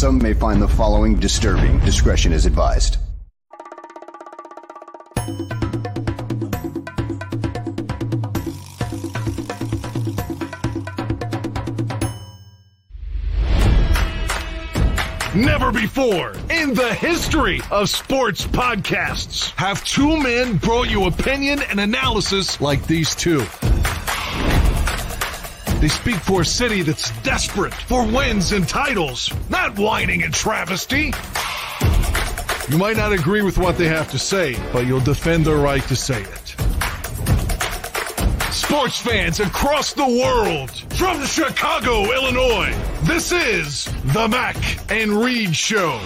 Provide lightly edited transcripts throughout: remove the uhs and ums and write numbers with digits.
Some may find the following disturbing. Discretion is advised. Never before in the history of sports podcasts have two men brought you opinion and analysis like these two. They speak for a city that's desperate for wins and titles, not whining and travesty. You might not agree with what they have to say, but you'll defend their right to say it. Sports fans across the world, from Chicago, Illinois, this is The Mac and Reed Show.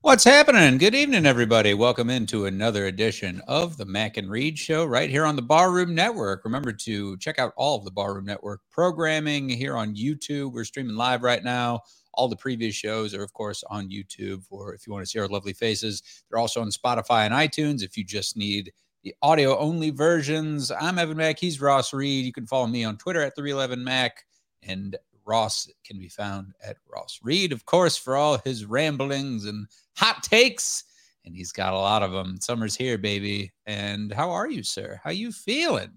What's happening? Good evening, everybody. Welcome into another edition of the Mac and Reed Show right here on the Barroom Network. Remember to check out all of the Barroom Network programming here on YouTube. We're streaming live right now. All the previous shows are, of course, on YouTube, or if you want to see our lovely faces, they're also on Spotify and iTunes if you just need the audio-only versions. I'm Evan Mack. He's Ross Reed. You can follow me on Twitter at 311Mac, and Ross can be found at Ross Reed, of course, for all his ramblings and hot takes, and he's got a lot of them. Summer's here, baby. And how are you, sir? How you feeling?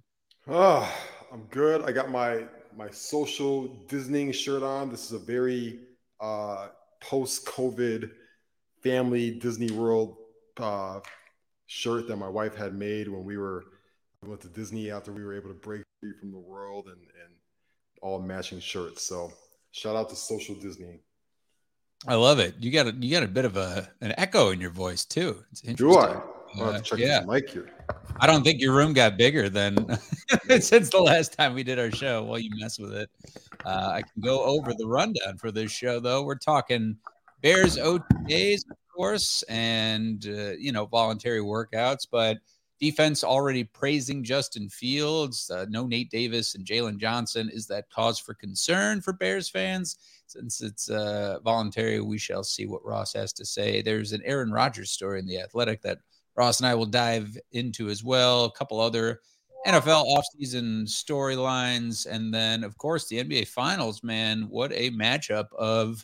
Oh, I'm good. I got my social Disney shirt on. This is a very post-COVID family Disney World shirt that my wife had made when we went to Disney after we were able to break free from the world, and all matching shirts. So shout out to social Disney. I love it. You got a bit of an echo in your voice too. It's interesting. Do I? I'll have to check the mic here. I don't think your room got bigger than since the last time we did our show. Well, you mess with it. I can go over the rundown for this show, though. We're talking Bears OTAs, of course, and, voluntary workouts. But defense already praising Justin Fields. No Nate Davis and Jaylon Johnson. Is that cause for concern for Bears fans? Since it's voluntary, we shall see what Ross has to say. There's an Aaron Rodgers story in The Athletic that Ross and I will dive into as well, a couple other NFL offseason storylines, and then, of course, the NBA Finals, man. What a matchup of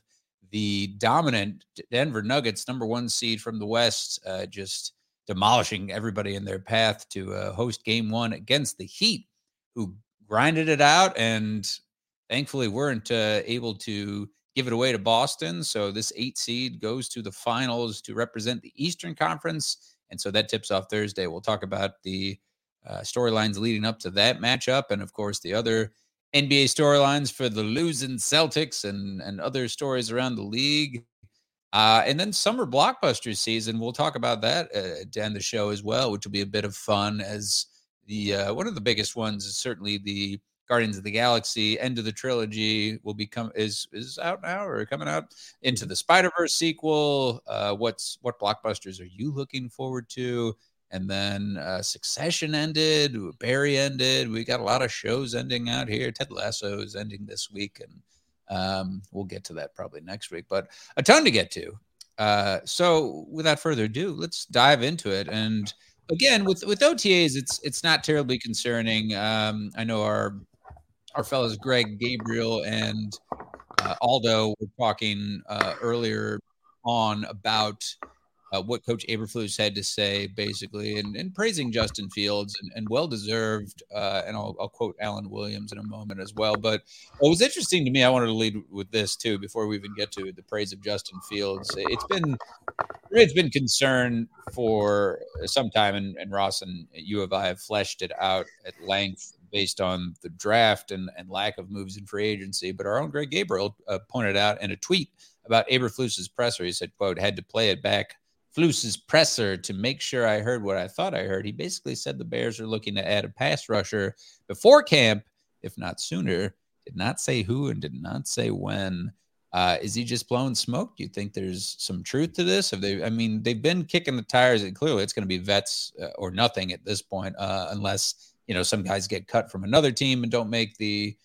the dominant Denver Nuggets, number one seed from the West, just demolishing everybody in their path to host Game 1 against the Heat, who grinded it out and thankfully weren't able to give it away to Boston. So this 8 seed goes to the finals to represent the Eastern Conference. And so that tips off Thursday. We'll talk about the storylines leading up to that matchup. And, of course, the other NBA storylines for the losing Celtics and other stories around the league. And then summer blockbuster season. We'll talk about that to end the show as well, which will be a bit of fun, as the one of the biggest ones is certainly the Guardians of the Galaxy end of the trilogy is out now, or coming out into the Spider-Verse sequel. What blockbusters are you looking forward to? And then Succession ended, Barry ended. We got a lot of shows ending out here. Ted Lasso is ending this week, and we'll get to that probably next week. But a ton to get to. So without further ado, let's dive into it. And again, with OTAs, it's not terribly concerning. I know our fellows Greg Gabriel and Aldo were talking earlier on about what Coach Eberflus had to say, basically, and praising Justin Fields and well-deserved, and I'll quote Alan Williams in a moment as well. But what was interesting to me, I wanted to lead with this, too, before we even get to the praise of Justin Fields. It's been concern for some time, and Ross and U of I have fleshed it out at length, based on the draft and lack of moves in free agency. But our own Greg Gabriel pointed out in a tweet about Eberflus's presser. He said, quote, "Had to play it back, Flus's presser, to make sure I heard what I thought I heard." He basically said the Bears are looking to add a pass rusher before camp, if not sooner. Did not say who and did not say when. Is he just blowing smoke? Do you think there's some truth to this? They've been kicking the tires, and clearly it's going to be vets or nothing at this point, unless some guys get cut from another team and don't make the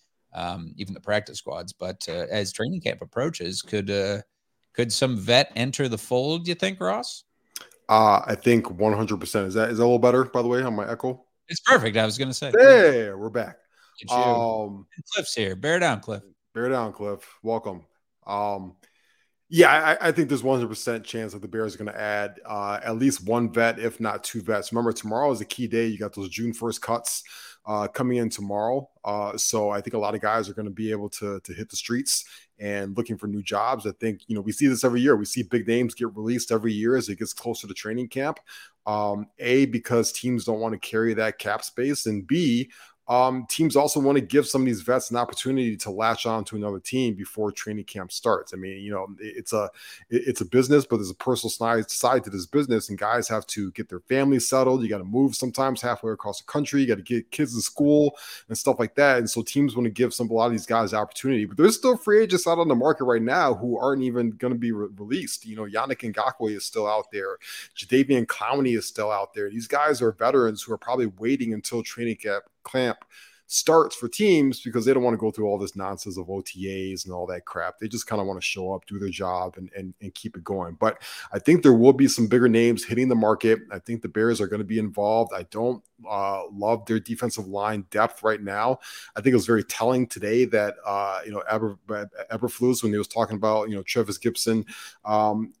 even the practice squads. But as training camp approaches, could some vet enter the fold, do you think, Ross? I think 100%. Is that a little better, by the way, on my echo? It's perfect. I was going to say. Hey, we're back. Cliff's here. Bear down, Cliff. Bear down, Cliff. Welcome. Yeah, I think there's 100% chance that the Bears are going to add at least one vet, if not two vets. Remember, tomorrow is a key day. You got those June 1st cuts coming in tomorrow. So I think a lot of guys are going to be able to hit the streets and looking for new jobs. I think, you know, we see this every year. We see big names get released every year as it gets closer to training camp. Because teams don't want to carry that cap space, and B, teams also want to give some of these vets an opportunity to latch on to another team before training camp starts. I mean, you know, it's a business, but there's a personal side to this business, and guys have to get their families settled. You got to move sometimes halfway across the country. You got to get kids in school and stuff like that. And so teams want to give a lot of these guys opportunity, but there's still free agents out on the market right now who aren't even going to be released. You know, Yannick Ngakoue is still out there. Jadeveon Clowney is still out there. These guys are veterans who are probably waiting until training camp starts for teams because they don't want to go through all this nonsense of OTAs and all that crap. They just kind of want to show up, do their job, and keep it going. But I think there will be some bigger names hitting the market. I think the Bears are going to be involved. I don't love their defensive line depth right now. I think it was very telling today that Eberflus, when he was talking about Trevis Gibson,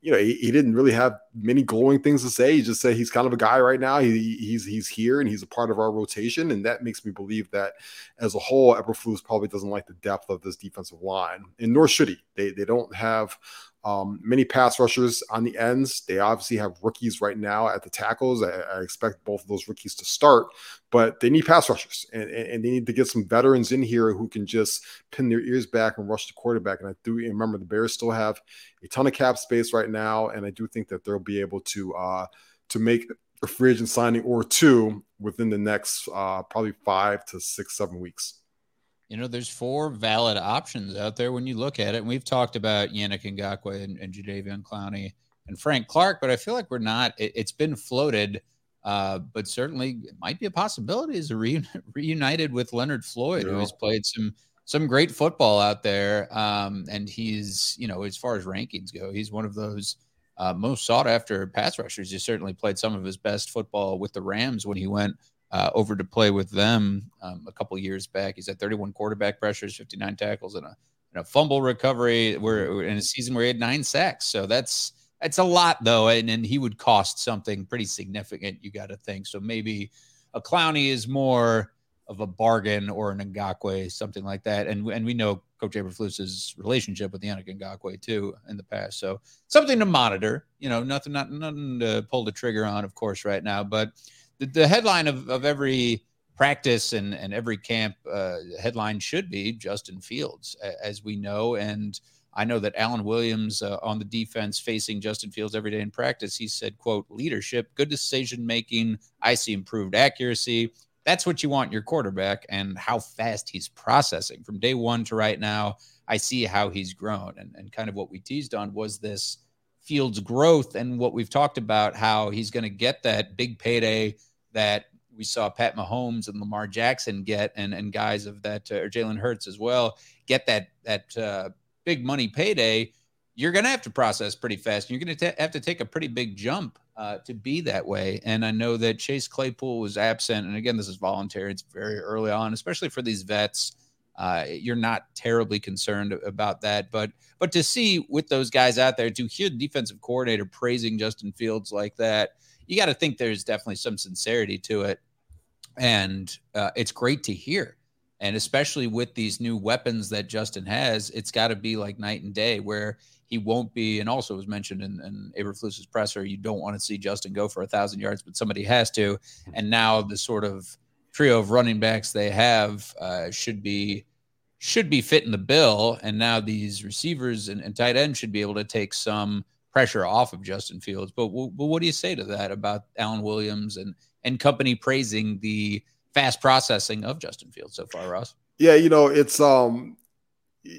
he didn't really have many glowing things to say. He just said he's kind of a guy right now. He's here and he's a part of our rotation, and that makes me believe that as a whole, Eberflus probably doesn't like the depth of this defensive line, and nor should he. They don't have many pass rushers on the ends. They obviously have rookies right now at the tackles. I expect both of those rookies to start, but they need pass rushers, and they need to get some veterans in here who can just pin their ears back and rush the quarterback. And I do remember the Bears still have a ton of cap space right now, and I do think that they'll be able to make a free agent signing or two within the next probably 5 to 6, 7 weeks. You know, there's four valid options out there when you look at it. And we've talked about Yannick Ngakoue and Jadeveon Clowney and Frank Clark, but I feel like we're not. It's been floated, but certainly it might be a possibility is reunited with Leonard Floyd, who has played some great football out there. And he's, as far as rankings go, he's one of those most sought after pass rushers. He certainly played some of his best football with the Rams when he went over to play with them a couple years back. He's at 31 quarterback pressures, 59 tackles, and a fumble recovery. We're in a season where he had 9 sacks. So that's a lot, though, and he would cost something pretty significant, you got to think. So maybe a Clowney is more of a bargain, or an Ngakoue, something like that. And we know Coach Eberflus's relationship with Yannick Ngakoue, too, in the past. So something to monitor. Nothing to pull the trigger on, of course, right now, but the headline of every practice and every camp headline should be Justin Fields, as we know. And I know that Alan Williams on the defense facing Justin Fields every day in practice, he said, quote, leadership, good decision-making. I see improved accuracy. That's what you want your quarterback, and how fast he's processing from day one to right now. I see how he's grown, and kind of what we teased on was this Fields' growth and what we've talked about, how he's going to get that big payday that we saw Pat Mahomes and Lamar Jackson get, and guys of that, or Jalen Hurts as well, get that big money payday. You're going to have to process pretty fast. You're going to have to take a pretty big jump to be that way. And I know that Chase Claypool was absent. And again, this is voluntary. It's very early on, especially for these vets. You're not terribly concerned about that, but to see with those guys out there, to hear the defensive coordinator praising Justin Fields like that, you got to think there's definitely some sincerity to it. And it's great to hear. And especially with these new weapons that Justin has, it's got to be like night and day where he won't be. And also was mentioned in Eberflus's presser, you don't want to see Justin go for 1,000 yards, but somebody has to. And now the sort of trio of running backs they have should be fitting the bill. And now these receivers and tight ends should be able to take some pressure off of Justin Fields. But what do you say to that about Alan Williams and company praising the fast processing of Justin Fields so far, Ross? Yeah, it's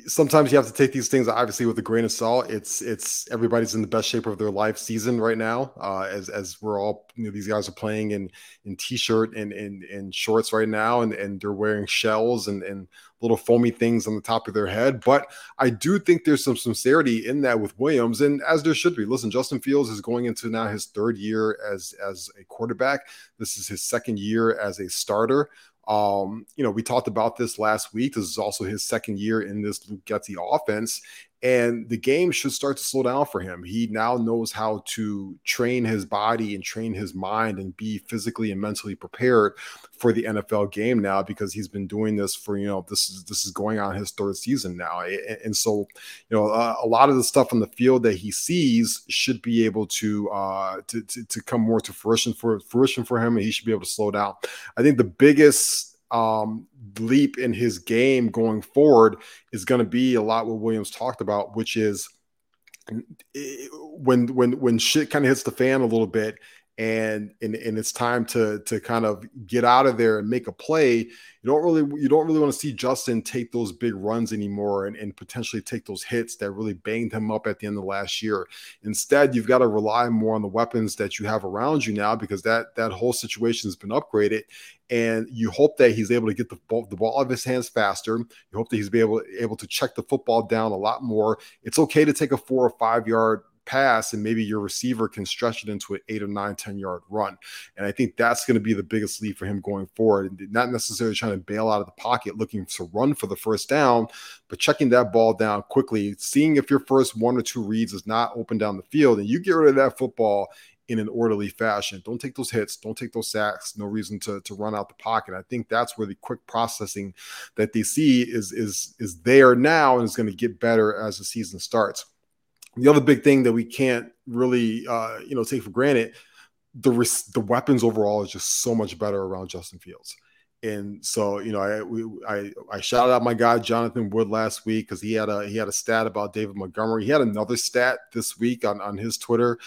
sometimes you have to take these things obviously with a grain of salt. It's everybody's in the best shape of their life season right now. As we're all, these guys are playing in t-shirt and shorts right now, and they're wearing shells and little foamy things on the top of their head. But I do think there's some sincerity in that with Williams, and as there should be. Listen, Justin Fields is going into now his third year as a quarterback. This is his second year as a starter. We talked about this last week. This is also his second year in this Luke Getsy offense, and the game should start to slow down for him. He now knows how to train his body and train his mind and be physically and mentally prepared for the NFL game now, because he's been doing this for, this is going on his third season now. And so, a lot of the stuff on the field that he sees should be able to come more to fruition for him, and he should be able to slow down. I think the biggest leap in his game going forward is going to be a lot what Williams talked about, which is when shit kind of hits the fan a little bit, and it's time to kind of get out of there and make a play. You don't really want to see Justin take those big runs anymore and potentially take those hits that really banged him up at the end of last year. Instead, you've got to rely more on the weapons that you have around you now, because that whole situation has been upgraded. And you hope that he's able to get the ball out of his hands faster. You hope that he's able to check the football down a lot more. It's okay to take a 4 or 5 yard pass, and maybe your receiver can stretch it into an 8 or 9, 10 yard run. And I think that's going to be the biggest lead for him going forward. Not necessarily trying to bail out of the pocket, looking to run for the first down, but checking that ball down quickly, seeing if your first 1 or 2 reads is not open down the field, and you get rid of that football in an orderly fashion. Don't take those hits. Don't take those sacks. No reason to run out the pocket. I think that's where the quick processing that they see is there now, and is going to get better as the season starts. The other big thing that we can't really, take for granted, the weapons overall is just so much better around Justin Fields. And so, I shouted out my guy Jonathan Wood last week, because he had a stat about David Montgomery. He had another stat this week on his Twitter,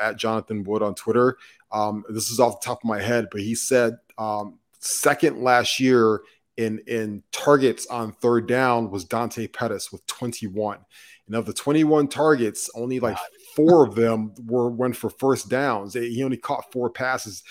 at Jonathan Wood on Twitter. This is off the top of my head, but he said second last year in targets on third down was Dante Pettis with 21. And of the 21 targets, only like 4 of them went for first downs. He only caught 4 passes.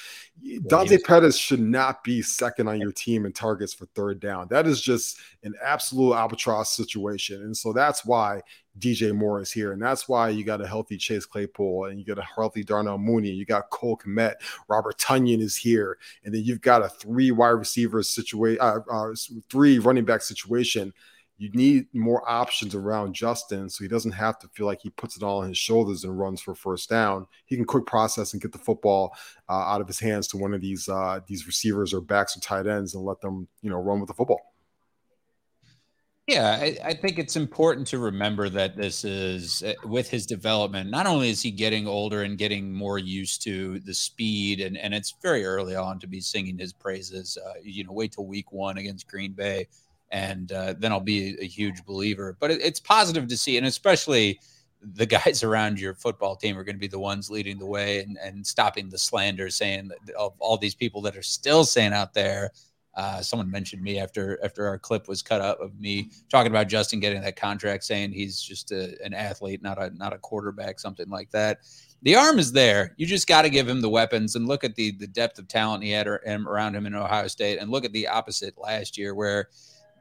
Dante Pettis should not be second on your team in targets for third down. That is just an absolute albatross situation. And so that's why DJ Moore is here. And that's why you got a healthy Chase Claypool, and you got a healthy Darnell Mooney. You got Cole Kmet. Robert Tonyan is here. And then you've got a 3 wide receiver situation, 3 running back situation. You need more options around Justin, so he doesn't have to feel like he puts it all on his shoulders and runs for first down. He can quick process and get the football out of his hands to one of these receivers or backs or tight ends, and let them, run with the football. Yeah, I think it's important to remember that this is, with his development, not only is he getting older and getting more used to the speed, and it's very early on to be singing his praises. Wait till week 1 against Green Bay, and then I'll be a huge believer. But it's positive to see, and especially the guys around your football team are going to be the ones leading the way and stopping the slander, saying that of all these people that are still saying out there, someone mentioned me after our clip was cut up of me talking about Justin getting that contract, saying he's just an athlete, not a quarterback, something like that. The arm is there. You just got to give him the weapons, and look at the depth of talent he had around him in Ohio State, and look at the opposite last year, where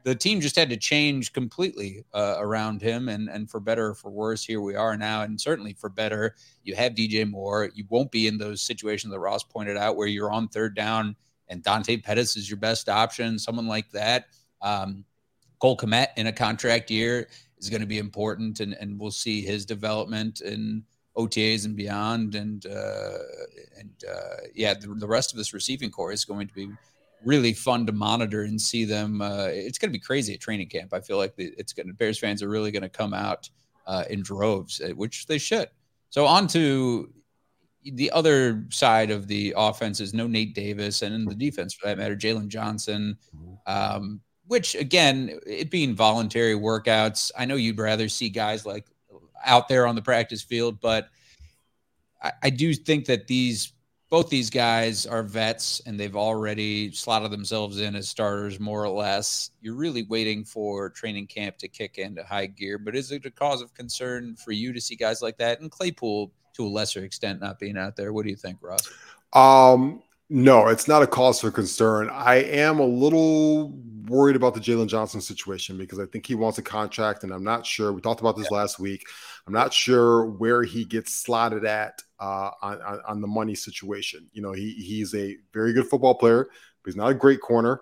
the team just had to change completely around him, and for better or for worse, here we are now. And certainly for better, you have DJ Moore. You won't be in those situations that Ross pointed out where you're on third down and Dante Pettis is your best option, someone like that. Cole Kmet in a contract year is going to be important, and we'll see his development in OTAs and beyond. The rest of this receiving core is going to be really fun to monitor and see them. It's going to be crazy at training camp. I feel like Bears fans are really going to come out in droves, which they should. So on to the other side of the offense is no Nate Davis, and in the defense for that matter, Jaylon Johnson, which again, it being voluntary workouts, I know you'd rather see guys like out there on the practice field, but I do think that these both these guys are vets and they've already slotted themselves in as starters, more or less. You're really waiting for training camp to kick into high gear, but is it a cause of concern for you to see guys like that and Claypool to a lesser extent not being out there? What do you think, Ross? No, it's not a cause for concern. I am a little worried about the Jaylon Johnson situation because I think he wants a contract, and I'm not sure. We talked about this last week. I'm not sure where he gets slotted at on the money situation. You know, he's a very good football player, but he's not a great corner.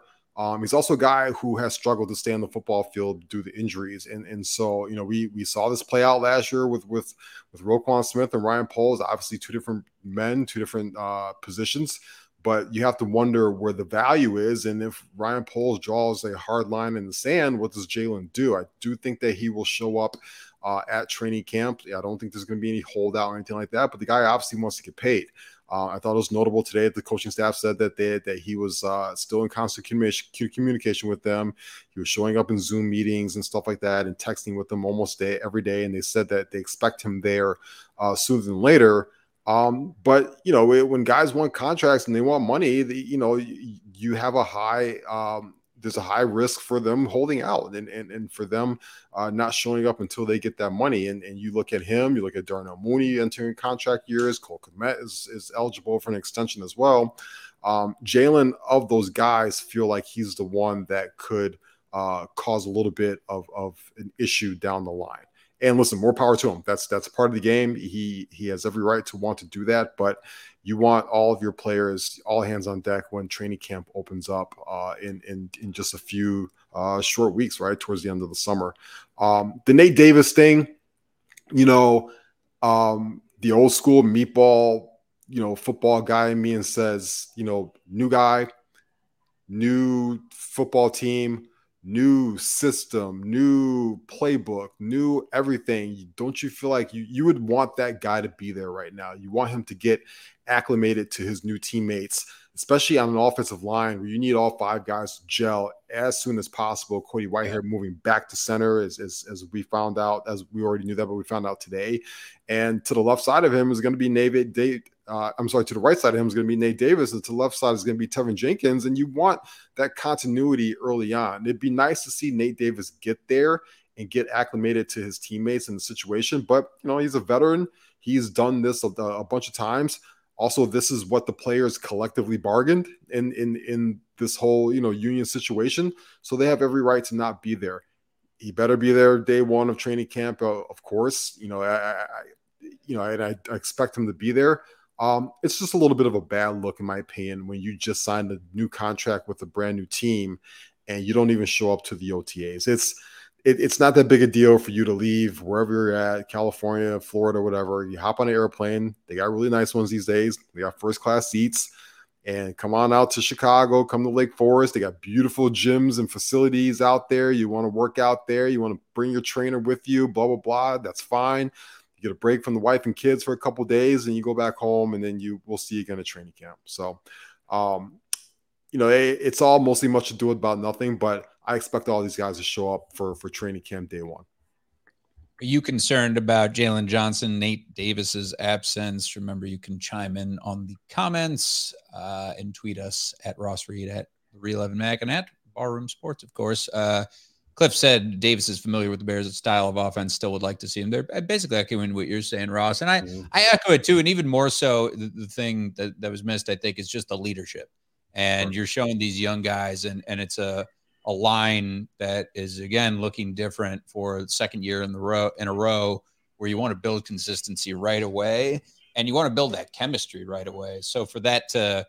He's also a guy who has struggled to stay on the football field due to injuries. And so, you know, we saw this play out last year with Roquan Smith and Ryan Poles, obviously two different men, two different positions. But you have to wonder where the value is. And if Ryan Poles draws a hard line in the sand, what does Jaylon do? I do think that he will show up at training camp. I don't think there's going to be any holdout or anything like that. But the guy obviously wants to get paid. I thought it was notable today that the coaching staff said that he was still in constant communication with them. He was showing up in Zoom meetings and stuff like that and texting with them almost every day. And they said that they expect him there sooner than later. But, you know, when guys want contracts and they want money, you have a high there's a high risk for them holding out and for them not showing up until they get that money. And you look at him, you look at Darnell Mooney entering contract years. Cole Kmet is eligible for an extension as well. Jaylon, of those guys, feel like he's the one that could cause a little bit of an issue down the line. And listen, more power to him. That's part of the game. He has every right to want to do that, but you want all of your players, all hands on deck when training camp opens up in just a few short weeks, right? Towards the end of the summer. The Nate Davis thing, the old school meatball, football guy in me and says, new guy, new football team, new system, new playbook, new everything. Don't you feel like you would want that guy to be there right now? You want him to get acclimated to his new teammates, especially on an offensive line where you need all five guys to gel as soon as possible. Cody Whitehair moving back to center as we found out, as we already knew that, but we found out today. And to the left side of him is going to be to the right side of him is going to be Nate Davis, and to the left side is going to be Tevin Jenkins, and you want that continuity early on. It'd be nice to see Nate Davis get there and get acclimated to his teammates and the situation, but, he's a veteran. He's done this a bunch of times. Also, this is what the players collectively bargained in this whole, union situation, so they have every right to not be there. He better be there day one of training camp, of course, and I expect him to be there. It's just a little bit of a bad look, in my opinion, when you just signed a new contract with a brand new team and you don't even show up to the OTAs. It's not that big a deal for you to leave wherever you're at, California, Florida, whatever. You hop on an airplane. They got really nice ones these days. They got first-class seats. And come on out to Chicago, come to Lake Forest. They got beautiful gyms and facilities out there. You want to work out there. You want to bring your trainer with you, blah, blah, blah. That's fine. Get a break from the wife and kids for a couple of days, and you go back home, and then we'll see you again at training camp. So, it's all mostly much ado about nothing, but I expect all these guys to show up for training camp day one. Are you concerned about Jaylon Johnson, Nate Davis's absence? Remember, you can chime in on the comments and tweet us at Ross Reed, at the Re11 Mac, and at Barroom Sports, of course. Cliff said Davis is familiar with the Bears' style of offense, still would like to see him there. Basically, I came into what you're saying, Ross. And I echo it, too. And even more so, the thing that was missed, I think, is just the leadership. And You're showing these young guys, and it's a line that is, again, looking different for the second year in a row where you want to build consistency right away, and you want to build that chemistry right away. So for that to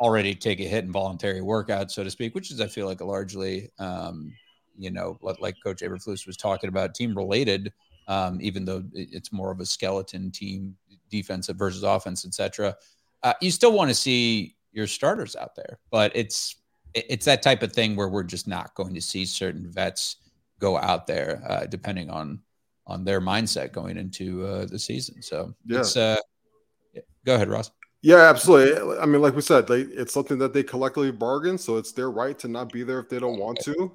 already take a hit in voluntary workout, so to speak, which is, I feel like, a largely like Coach Eberflus was talking about, team related, even though it's more of a skeleton team, defensive versus offense, etc. You still want to see your starters out there, but it's that type of thing where we're just not going to see certain vets go out there, depending on their mindset going into the season. So yeah. Go ahead, Ross. Yeah, absolutely. I mean, like we said, it's something that they collectively bargain, so it's their right to not be there if they don't want to.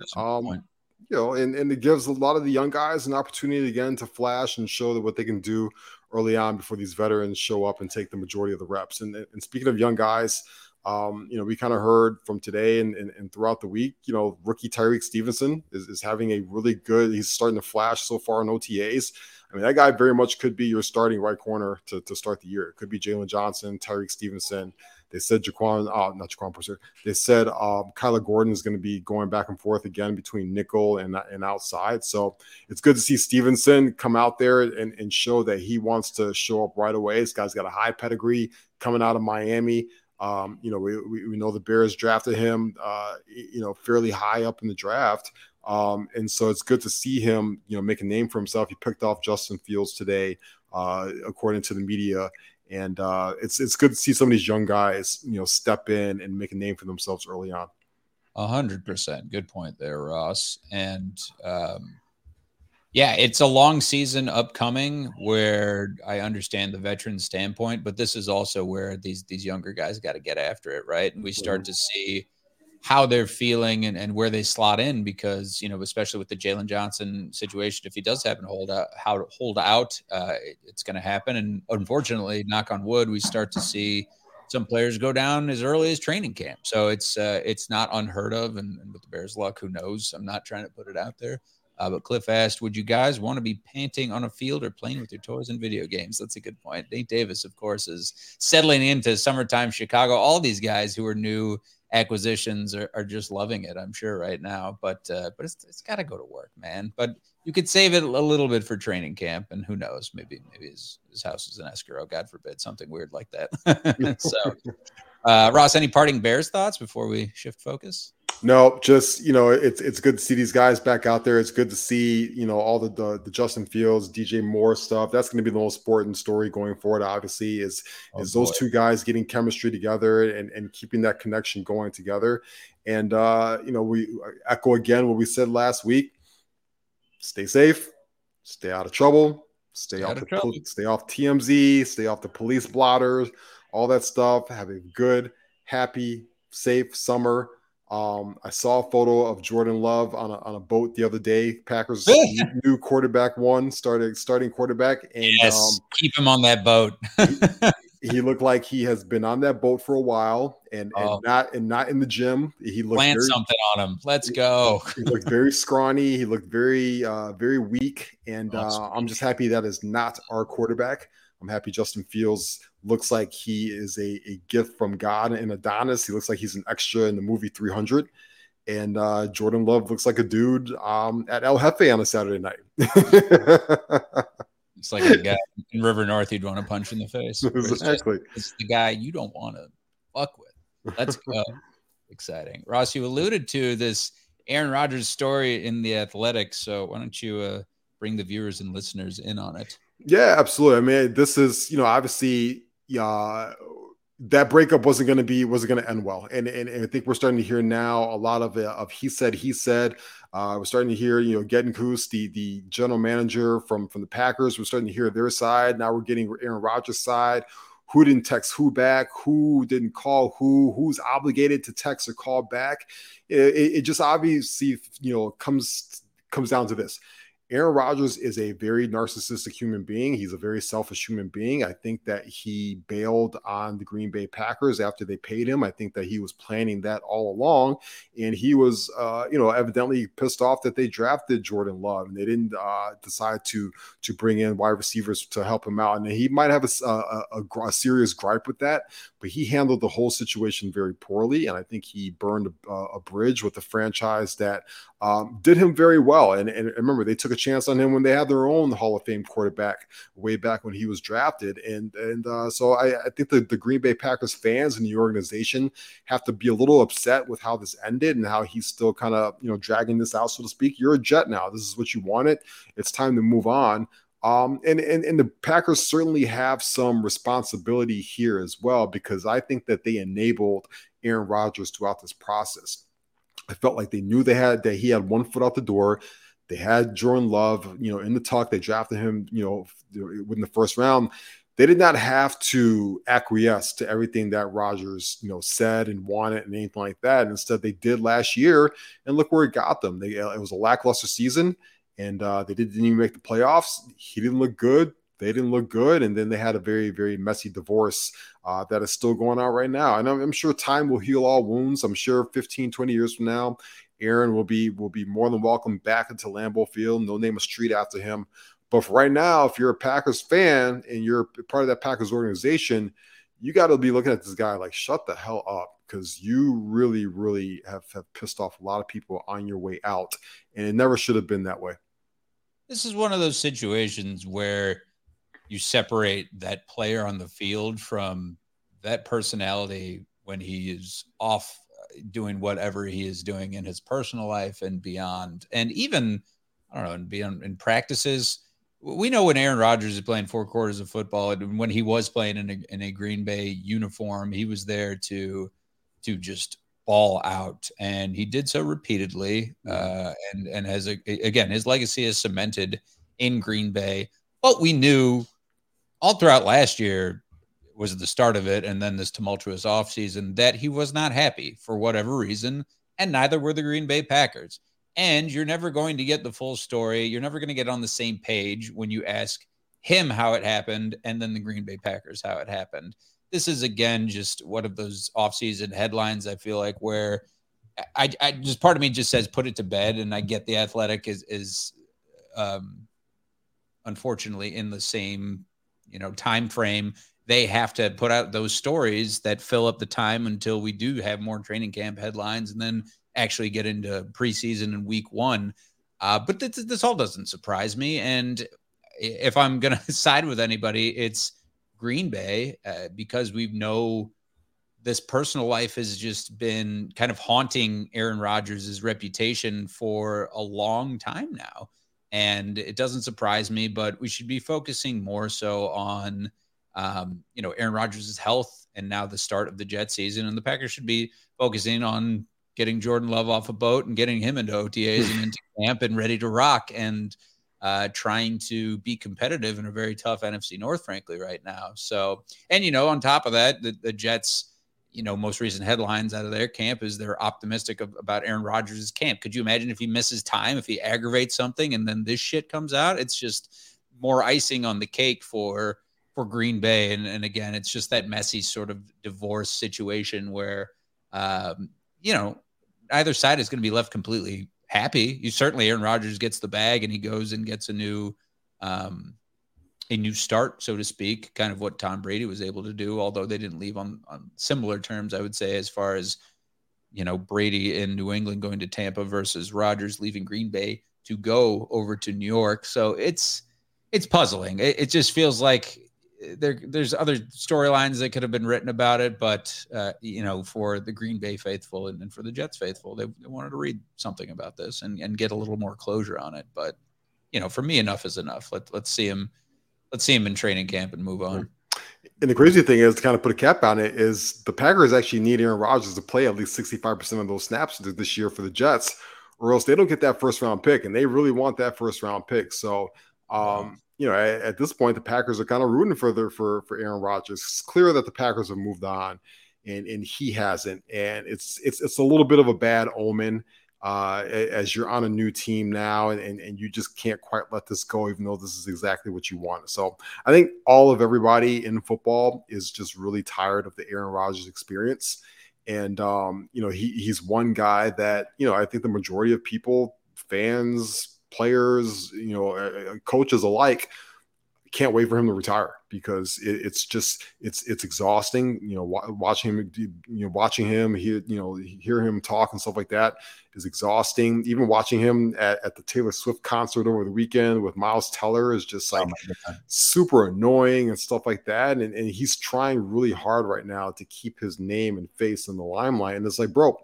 you know, and it gives a lot of the young guys an opportunity again to flash and show that what they can do early on before these veterans show up and take the majority of the reps. And speaking of young guys, you know, we kind of heard from today and throughout the week, you know, rookie Tyrique Stevenson is having a really good, he's starting to flash so far in OTAs. I mean, that guy very much could be your starting right corner to start the year. It could be Jaylon Johnson, Tyrique Stevenson. They said Kyler Gordon is going to be going back and forth again between nickel and outside. So it's good to see Stevenson come out there and show that he wants to show up right away. This guy's got a high pedigree coming out of Miami. You know, we know the Bears drafted him, you know, fairly high up in the draft. And so it's good to see him, you know, make a name for himself. He picked off Justin Fields today, according to the media. And it's good to see some of these young guys, you know, step in and make a name for themselves early on. 100%. Good point there, Ross. And yeah, it's a long season upcoming where I understand the veteran standpoint, but this is also where these younger guys got to get after it, right? And we start to see how they're feeling and where they slot in because, you know, especially with the Jaylon Johnson situation, if he does happen to hold out, it's going to happen. And unfortunately, knock on wood, we start to see some players go down as early as training camp. So it's not unheard of. And with the Bears' luck, who knows? I'm not trying to put it out there. But Cliff asked, would you guys want to be panting on a field or playing with your toys in video games? That's a good point. Nate Davis, of course, is settling into summertime Chicago. All these guys who are new acquisitions are just loving it, I'm sure, right now. But it's got to go to work, man. But you could save it a little bit for training camp, and who knows? Maybe his house is an escrow. God forbid, something weird like that. So, Ross, any parting Bears thoughts before we shift focus? No, just, you know, it's good to see these guys back out there. It's good to see, you know, all the Justin Fields, DJ Moore stuff. That's going to be the most important story going forward, obviously, is those two guys getting chemistry together and keeping that connection going together. And, you know, we echo again what we said last week. Stay safe. Stay out of trouble. Stay off TMZ. Stay off the police blotters. All that stuff. Have a good, happy, safe summer. I saw a photo of Jordan Love on a boat the other day. Packers new quarterback one starting quarterback, and keep him on that boat. he looked like he has been on that boat for a while, and not in the gym. He looked plant something on him. Let's go. He looked very scrawny. He looked very very weak, and I'm just happy that is not our quarterback. I'm happy Justin Fields looks like he is a gift from God and Adonis. He looks like he's an extra in the movie 300. And Jordan Love looks like a dude at El Jefe on a Saturday night. It's like a guy in River North you'd want to punch in the face. Exactly. It's the guy you don't want to fuck with. Let's go. Exciting. Ross, you alluded to this Aaron Rodgers story in The Athletic. So why don't you bring the viewers and listeners in on it? Yeah, absolutely. I mean, this is, you know, obviously that breakup wasn't going to end well. And I think we're starting to hear now a lot of he said, we're starting to hear, you know, Gettincoos, the general manager from the Packers. We're starting to hear their side. Now we're getting Aaron Rodgers' side. Who didn't text who back? Who didn't call who? Who's obligated to text or call back? It just obviously, you know, comes down to this. Aaron Rodgers is a very narcissistic human being. He's a very selfish human being. I think that he bailed on the Green Bay Packers after they paid him. I think that he was planning that all along. And he was, you know, evidently pissed off that they drafted Jordan Love and they didn't decide to bring in wide receivers to help him out. And he might have a serious gripe with that, but he handled the whole situation very poorly. And I think he burned a bridge with the franchise that did him very well. And remember, they took a chance on him when they had their own Hall of Fame quarterback way back when he was drafted. And so I think the Green Bay Packers fans and the organization have to be a little upset with how this ended and how he's still kind of, you know, dragging this out, so to speak. You're a Jet now. This is what you wanted. It's time to move on. And the Packers certainly have some responsibility here as well, because I think that they enabled Aaron Rodgers throughout this process. I felt like they knew he had one foot out the door. They had Jordan Love, you know, in the tuck. They drafted him, you know, in the first round. they did not have to acquiesce to everything that Rodgers, said and wanted and anything like that. And instead, they did last year, and look where it got them. It was a lackluster season, and they didn't even make the playoffs. He didn't look good. They didn't look good. And then they had a very, very messy divorce that is still going on right now. And I'm sure time will heal all wounds. I'm sure 15, 20 years from now, Aaron will be more than welcome back into Lambeau Field. They'll name a street after him. But for right now, if you're a Packers fan and you're part of that Packers organization, you got to be looking at this guy like, shut the hell up, because you really, really have pissed off a lot of people on your way out. And it never should have been that way. This is one of those situations where you separate that player on the field from that personality when he is off doing whatever he is doing in his personal life and beyond. And even, beyond in practices. We know when Aaron Rodgers is playing four quarters of football, and when he was playing in a Green Bay uniform, he was there to just ball out, and he did so repeatedly. And has again, his legacy is cemented in Green Bay. But we knew all throughout last year was the start of it, and then this tumultuous offseason, that he was not happy for whatever reason, and neither were the Green Bay Packers. And you're never going to get the full story. You're never going to get on the same page when you ask him how it happened and then the Green Bay Packers how it happened. This is, again, just one of those offseason headlines, I feel like, where I just, part of me just says put it to bed. And I get The Athletic is unfortunately in the same, time frame. They have to put out those stories that fill up the time until we do have more training camp headlines and then actually get into preseason in week one. But this all doesn't surprise me. And if I'm going to side with anybody, it's Green Bay, because we know this personal life has just been kind of haunting Aaron Rodgers' reputation for a long time now. And it doesn't surprise me, but we should be focusing more so on, Aaron Rodgers' health and now the start of the Jet season. And the Packers should be focusing on getting Jordan Love off a boat and getting him into OTAs and into camp and ready to rock, and trying to be competitive in a very tough NFC North, frankly, right now. So, and, on top of that, the Jets, most recent headlines out of their camp is they're optimistic about Aaron Rodgers' camp. Could you imagine if he misses time, if he aggravates something and then this shit comes out? It's just more icing on the cake for Green Bay. And again, it's just that messy sort of divorce situation where, either side is going to be left completely happy. You certainly, Aaron Rodgers gets the bag and he goes and gets a new start, so to speak, kind of what Tom Brady was able to do, although they didn't leave on similar terms, I would say, as far as, Brady in New England going to Tampa versus Rodgers leaving Green Bay to go over to New York. So it's puzzling. It just feels like there's other storylines that could have been written about it, but for the Green Bay faithful and for the Jets faithful, they wanted to read something about this and get a little more closure on it. But for me, enough is enough. Let's see him in training camp and move on. And the crazy thing is, to kind of put a cap on it, is the Packers actually need Aaron Rodgers to play at least 65% of those snaps this year for the Jets, or else they don't get that first round pick, and they really want that first round pick. So, at this point, the Packers are kind of rooting for Aaron Rodgers. It's clear that the Packers have moved on, and he hasn't. And it's a little bit of a bad omen as you're on a new team now, and you just can't quite let this go, even though this is exactly what you want. So I think all of everybody in football is just really tired of the Aaron Rodgers experience. And, he's one guy that, I think the majority of people, fans, players, coaches alike, can't wait for him to retire, because it's exhausting. Watching him, hear him talk and stuff like that is exhausting. Even watching him at the Taylor Swift concert over the weekend with Miles Teller is just like super annoying and stuff like that. And he's trying really hard right now to keep his name and face in the limelight. And it's like, bro,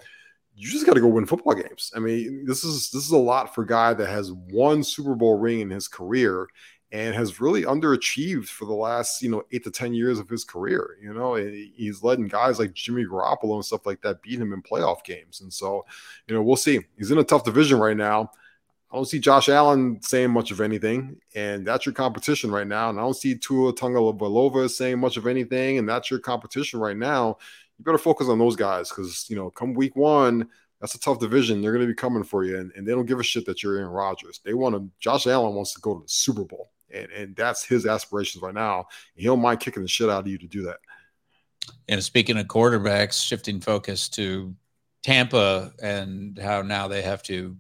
you just got to go win football games. I mean, this is a lot for a guy that has one Super Bowl ring in his career and has really underachieved for the last, 8 to 10 years of his career. He's letting guys like Jimmy Garoppolo and stuff like that beat him in playoff games. And so, we'll see. He's in a tough division right now. I don't see Josh Allen saying much of anything, and that's your competition right now. And I don't see Tua Tagovailoa saying much of anything, and that's your competition right now. You better focus on those guys because, you know, come week one, that's a tough division. They're going to be coming for you, and they don't give a shit that you're Aaron Rodgers. They want to – Josh Allen wants to go to the Super Bowl, and that's his aspirations right now. He don't mind kicking the shit out of you to do that. And speaking of quarterbacks, shifting focus to Tampa and how now they have to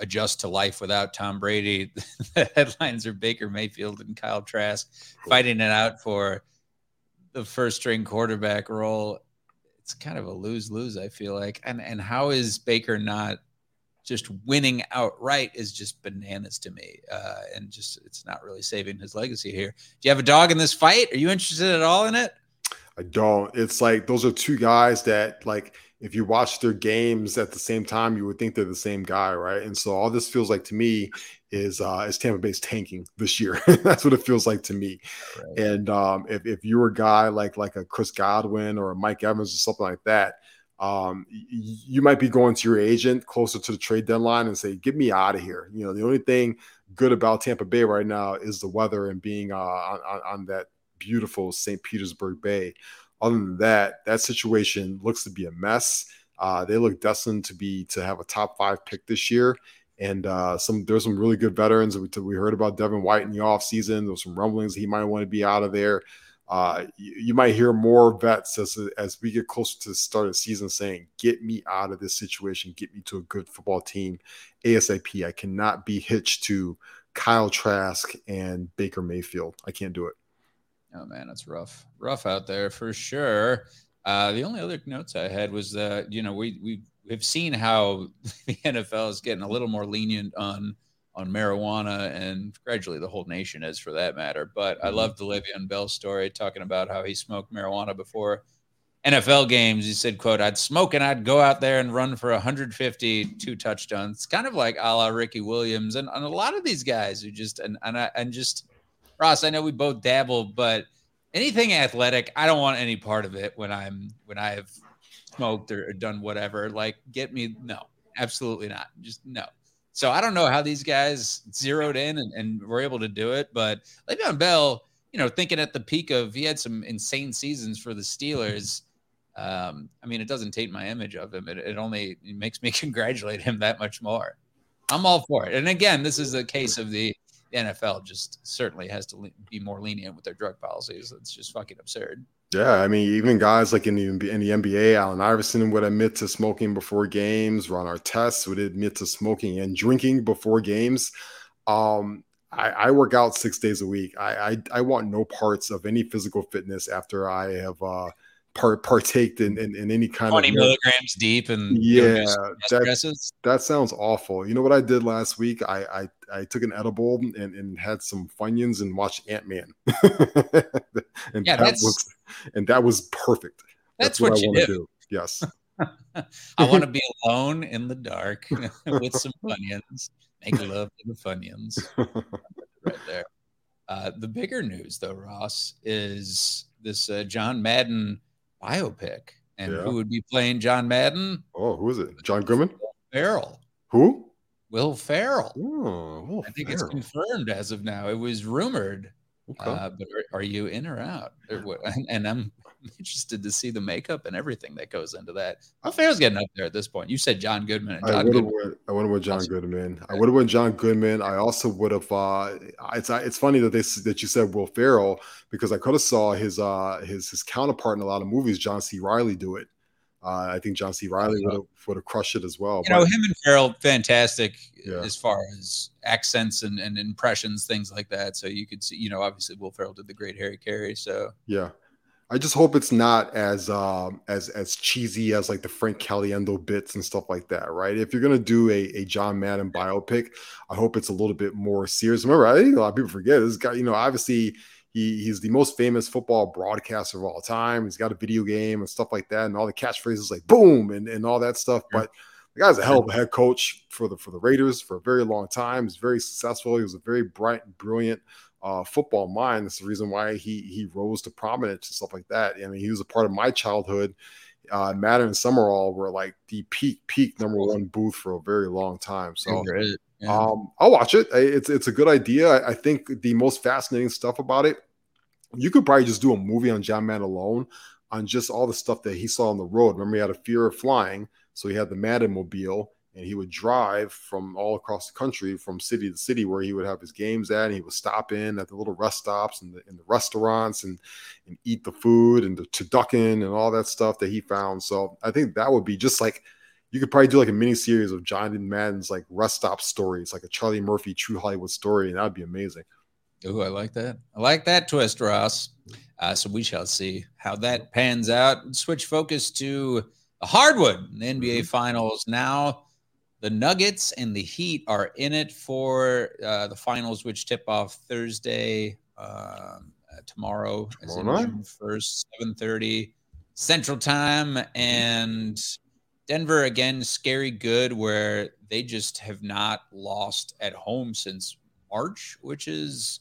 adjust to life without Tom Brady. The headlines are Baker Mayfield and Kyle Trask fighting it out for the first string quarterback role. It's kind of a lose-lose, I feel like. And how is Baker not just winning outright is just bananas to me. And just, it's not really saving his legacy here. Do you have a dog in this fight? Are you interested at all in it? I don't. It's like, those are two guys that, like, if you watch their games at the same time, you would think they're the same guy, right? And so all this feels like to me is Tampa Bay's tanking this year. That's what it feels like to me. Right. And if you were a guy like a Chris Godwin or a Mike Evans or something like that, you might be going to your agent closer to the trade deadline and say, get me out of here. You know, the only thing good about Tampa Bay right now is the weather and being on that beautiful St. Petersburg Bay. Other than that, that situation looks to be a mess. They look destined to have a top 5 pick this year. And there's some really good veterans. We heard about Devin White in the offseason. There was some rumblings he might want to be out of there. You might hear more vets as we get closer to the start of the season saying, get me out of this situation. Get me to a good football team ASAP. I cannot be hitched to Kyle Trask and Baker Mayfield. I can't do it. Oh, man, it's rough out there for sure. The only other notes I had was that, you know, we've seen how the NFL is getting a little more lenient on marijuana, and gradually the whole nation is for that matter. But I love the Le'Veon Bell story talking about how he smoked marijuana before NFL games. He said, quote, I'd smoke and I'd go out there and run for 150, 2 touchdowns. It's kind of like a la Ricky Williams and a lot of these guys who just – Ross, I know we both dabble, but anything athletic, I don't want any part of it when I have smoked or done whatever. Like, get me, no, absolutely not. Just no. So I don't know how these guys zeroed in and were able to do it, but Le'Veon Bell, you know, thinking at the peak of, he had some insane seasons for the Steelers. I mean, it doesn't taint my image of him. It only makes me congratulate him that much more. I'm all for it. And again, this is a case of the NFL just certainly has to be more lenient with their drug policies. It's just fucking absurd. Yeah, I mean, even guys like in the NBA, Allen Iverson would admit to smoking before games. Ron Artest would admit to smoking and drinking before games. I work out 6 days a week. I want no parts of any physical fitness after I have partaked in any kind 20 of 20 milligrams deep. And yeah, that sounds awful. You know what I did last week? I took an edible and had some Funyuns and watched Ant-Man. and that was perfect. That's what you want to do. Yes. I want to be alone in the dark with some Funyuns. Make love to the Funyuns. Right there. The bigger news though, Ross, is this John Madden biopic. And who would be playing John Madden? Oh, who is it? John Goodman? Ferrell. Who? Will Ferrell. Ooh, I think it's confirmed as of now. It was rumored. Okay. But are you in or out? And I'm interested to see the makeup and everything that goes into that. Will Ferrell's getting up there at this point. You said John Goodman. And I would have went John Goodman. I also would have. It's funny that you said Will Ferrell, because I could have saw his counterpart in a lot of movies, John C. Reilly, do it. I think John C. Reilly would have crushed it as well. You know, him and Ferrell, fantastic as far as accents and impressions, things like that. So you could see, you know, obviously Will Ferrell did the great Harry Carey. So yeah, I just hope it's not as cheesy as like the Frank Caliendo bits and stuff like that, right? If you're gonna do a John Madden biopic, I hope it's a little bit more serious. Remember, I think a lot of people forget this guy. You know, obviously. He's the most famous football broadcaster of all time. He's got a video game and stuff like that, and all the catchphrases like boom and all that stuff. But the guy's a hell of a head coach for the Raiders for a very long time. He's very successful. He was a very bright and brilliant football mind. That's the reason why he rose to prominence and stuff like that. I mean, he was a part of my childhood. Madden and Summerall were like the peak number one booth for a very long time. So Yeah. I'll watch it. It's a good idea. I think the most fascinating stuff about it, you could probably just do a movie on John Madden alone, on just all the stuff that he saw on the road. Remember, he had a fear of flying, so he had the Madden Mobile, and he would drive from all across the country, from city to city, where he would have his games at, and he would stop in at the little rest stops and in the restaurants and eat the food and the turducken and all that stuff that he found. So I think that would be just like, you could probably do like a mini series of John Madden's like rest stop stories, like a Charlie Murphy True Hollywood story, and that'd be amazing. Oh, I like that. I like that twist, Ross. So we shall see how that pans out. Switch focus to hardwood in the NBA Finals. Now the Nuggets and the Heat are in it for the finals, which tip off Thursday, tomorrow June 1st, 7:30 Central Time. And Denver, again, scary good, where they just have not lost at home since March, which is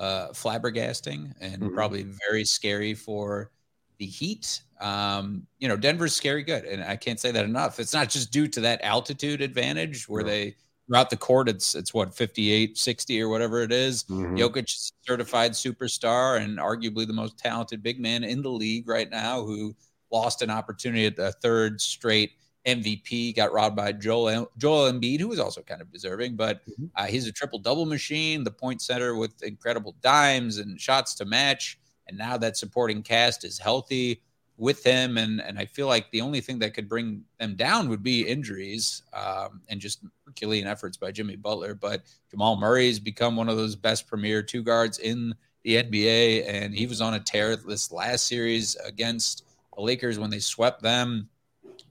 flabbergasting and probably very scary for the Heat. Denver's scary good, and I can't say that enough. It's not just due to that altitude advantage where they throughout the court, it's what, 58, 60 or whatever it is. Jokic is a certified superstar and arguably the most talented big man in the league right now, who lost an opportunity at the third straight MVP, got robbed by Joel Embiid, who was also kind of deserving, but he's a triple-double machine, the point center with incredible dimes and shots to match. And now that supporting cast is healthy with him. And I feel like the only thing that could bring them down would be injuries and just Herculean efforts by Jimmy Butler. But Jamal Murray's become one of those best premier two guards in the NBA. And he was on a tear this last series against the Lakers when they swept them.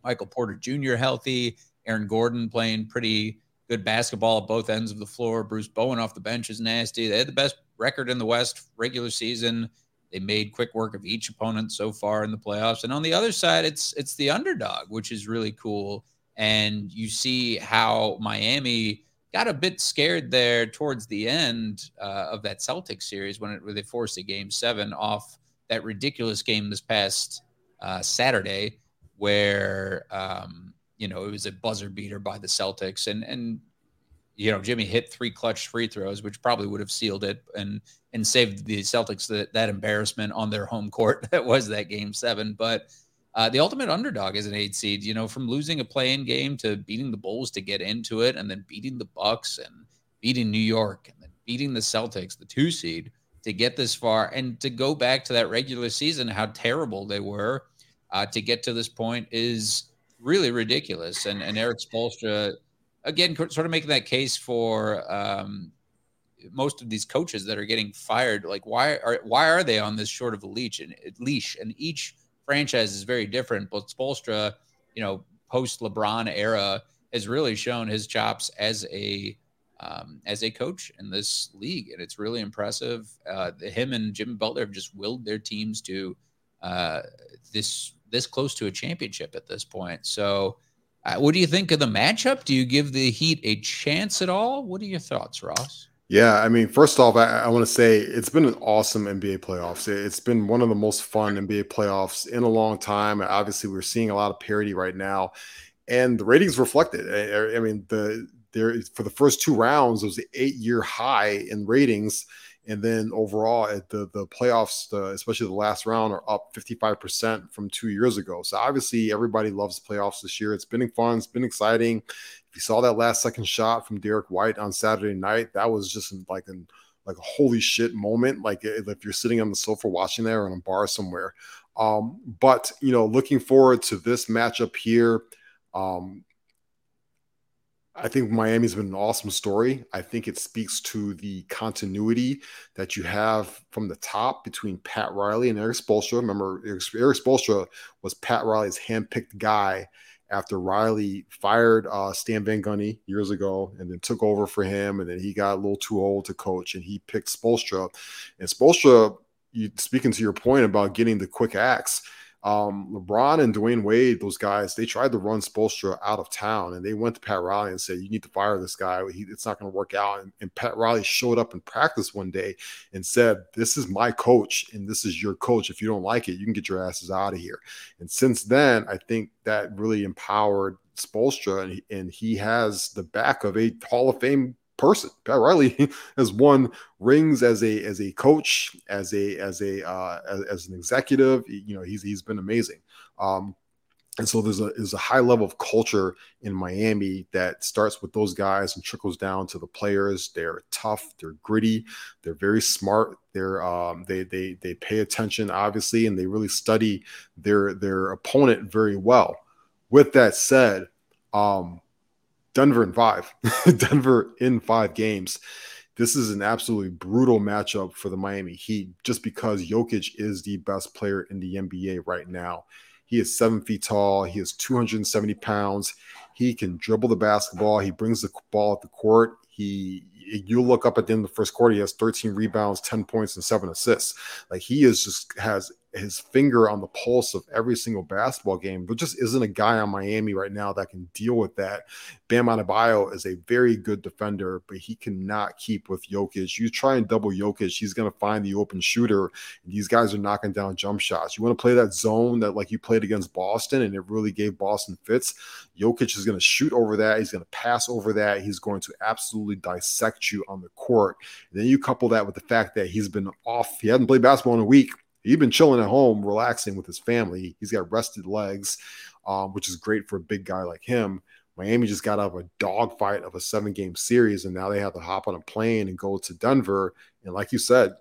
Michael Porter Jr. healthy. Aaron Gordon playing pretty good basketball at both ends of the floor. Bruce Bowen off the bench is nasty. They had the best record in the West regular season. They made quick work of each opponent so far in the playoffs. And on the other side, it's the underdog, which is really cool. And you see how Miami got a bit scared there towards the end of that Celtics series when they forced a Game 7 off that ridiculous game this past Saturday, where, it was a buzzer beater by the Celtics. And Jimmy hit 3 clutch free throws, which probably would have sealed it and saved the Celtics that embarrassment on their home court. That was that Game 7. But the ultimate underdog is an 8 seed, from losing a play-in game to beating the Bulls to get into it, and then beating the Bucks and beating New York and then beating the Celtics, the 2 seed, to get this far and to go back to that regular season, how terrible they were. To get to this point is really ridiculous. And Eric Spoelstra, again, sort of making that case for most of these coaches that are getting fired. Like, why are they on this short of a leash? And each franchise is very different. But Spoelstra, post-LeBron era, has really shown his chops as a coach in this league. And it's really impressive. Him and Jimmy Butler have just willed their teams to this close to a championship at this point. So what do you think of the matchup? Do you give the Heat a chance at all? What are your thoughts, Ross? Yeah, I mean, first off, I want to say it's been an awesome NBA playoffs. It's been one of the most fun NBA playoffs in a long time. Obviously, we're seeing a lot of parity right now, and the ratings reflect it. I mean, for the first 2 rounds, it was the 8-year high in ratings. And then overall at the playoffs, especially the last round, are up 55% from 2 years ago. So obviously everybody loves the playoffs this year. It's been fun. It's been exciting. If you saw that last second shot from Derek White on Saturday night, that was just like a holy shit moment. Like if you're sitting on the sofa watching that or in a bar somewhere. But, looking forward to this matchup here, I think Miami's been an awesome story. I think it speaks to the continuity that you have from the top between Pat Riley and Eric Spoelstra. Remember, Eric Spoelstra was Pat Riley's handpicked guy after Riley fired Stan Van Gundy years ago and then took over for him. And then he got a little too old to coach, and he picked Spoelstra. And Spoelstra, speaking to your point about getting the quick axe, LeBron and Dwayne Wade, those guys, they tried to run Spoelstra out of town, and they went to Pat Riley and said, you need to fire this guy. It's not going to work out. And Pat Riley showed up in practice one day and said, this is my coach and this is your coach. If you don't like it, you can get your asses out of here. And since then, I think that really empowered Spoelstra, and he has the back of a Hall of Fame person. Pat Riley has won rings as a coach, as an executive. You know, he's been amazing. And so there's a high level of culture in Miami that starts with those guys and trickles down to the players. They're tough, they're gritty, they're very smart. They're they pay attention, obviously, and they really study their opponent very well. With that said, Denver in five games. This is an absolutely brutal matchup for the Miami Heat, just because Jokic is the best player in the NBA right now. He is 7 feet tall. He is 270 pounds. He can dribble the basketball. He brings the ball at the court. You look up at the end of the first quarter, he has 13 rebounds, 10 points, and 7 assists. Like, he is just has his finger on the pulse of every single basketball game. There just isn't a guy on Miami right now that can deal with that. Bam Adebayo is a very good defender, but he cannot keep with Jokic. You try and double Jokic, he's going to find the open shooter. These guys are knocking down jump shots. You want to play that zone that, like, you played against Boston, and it really gave Boston fits. Jokic is going to shoot over that. He's going to pass over that. He's going to absolutely dissect you on the court. And then you couple that with the fact that he's been off. He hasn't played basketball in a week. He's been chilling at home, relaxing with his family. He's got rested legs, which is great for a big guy like him. Miami just got out of a dogfight of a 7-game series, and now they have to hop on a plane and go to Denver. And like you said,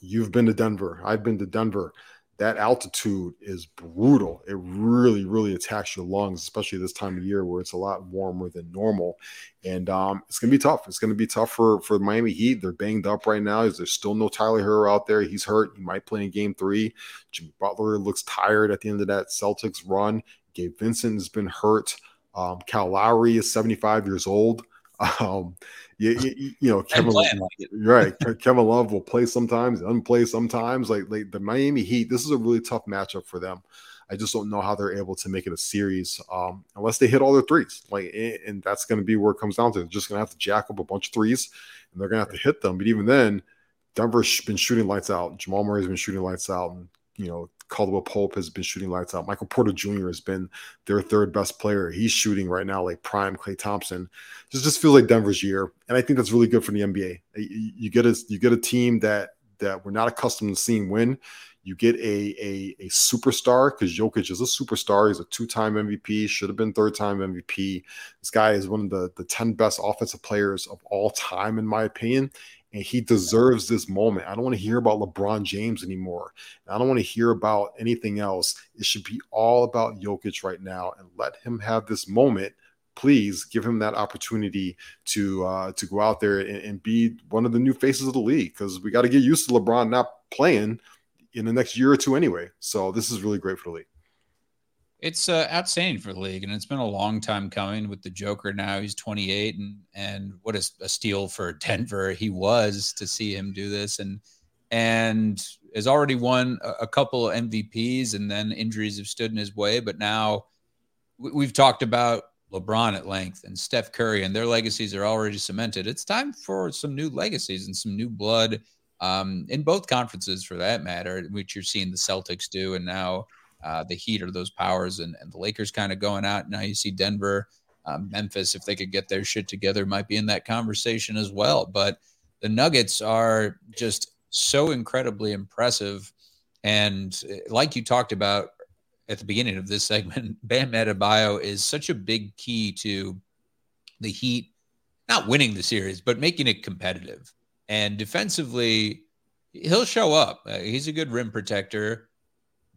you've been to Denver. I've been to Denver. That altitude is brutal. It really, really attacks your lungs, especially this time of year where it's a lot warmer than normal. And it's going to be tough. It's going to be tough for Miami Heat. They're banged up right now. There's still no Tyler Herro out there. He's hurt. He might play in Game 3. Jimmy Butler looks tired at the end of that Celtics run. Gabe Vincent has been hurt. Kyle Lowry is 75 years old. You know, Kevin Love will play sometimes, unplay sometimes. Like the Miami Heat, this is a really tough matchup for them. I just don't know how they're able to make it a series unless they hit all their threes. And that's going to be where it comes down to. They're just going to have to jack up a bunch of threes, and they're going to have to hit them. But even then, Denver's been shooting lights out. Jamal Murray's been shooting lights out, and you know, Caldwell Pope has been shooting lights out. Michael Porter Jr. has been their third best player. He's shooting right now like prime Klay Thompson. Just feels like Denver's year, and I think that's really good for the NBA. You get a team that we're not accustomed to seeing win. You get a superstar, because Jokic is a superstar. He's a 2-time MVP, should have been 3rd-time MVP. This guy is one of the 10 best offensive players of all time, in my opinion. And he deserves this moment. I don't want to hear about LeBron James anymore. I don't want to hear about anything else. It should be all about Jokic right now, and let him have this moment. Please give him that opportunity to go out there and be one of the new faces of the league, because we got to get used to LeBron not playing in the next year or two anyway. So this is really great for the league. It's outstanding for the league, and it's been a long time coming with the Joker. Now he's 28, and what is a steal for Denver he was to see him do this, and has already won a couple of MVPs, and then injuries have stood in his way. But now we've talked about LeBron at length and Steph Curry, and their legacies are already cemented. It's time for some new legacies and some new blood in both conferences, for that matter, which you're seeing the Celtics do, and now the Heat are those powers, and the Lakers kind of going out. Now you see Denver, Memphis, if they could get their shit together, might be in that conversation as well. But the Nuggets are just so incredibly impressive. And like you talked about at the beginning of this segment, Bam Adebayo is such a big key to the Heat, not winning the series, but making it competitive. And defensively, he'll show up. He's a good rim protector.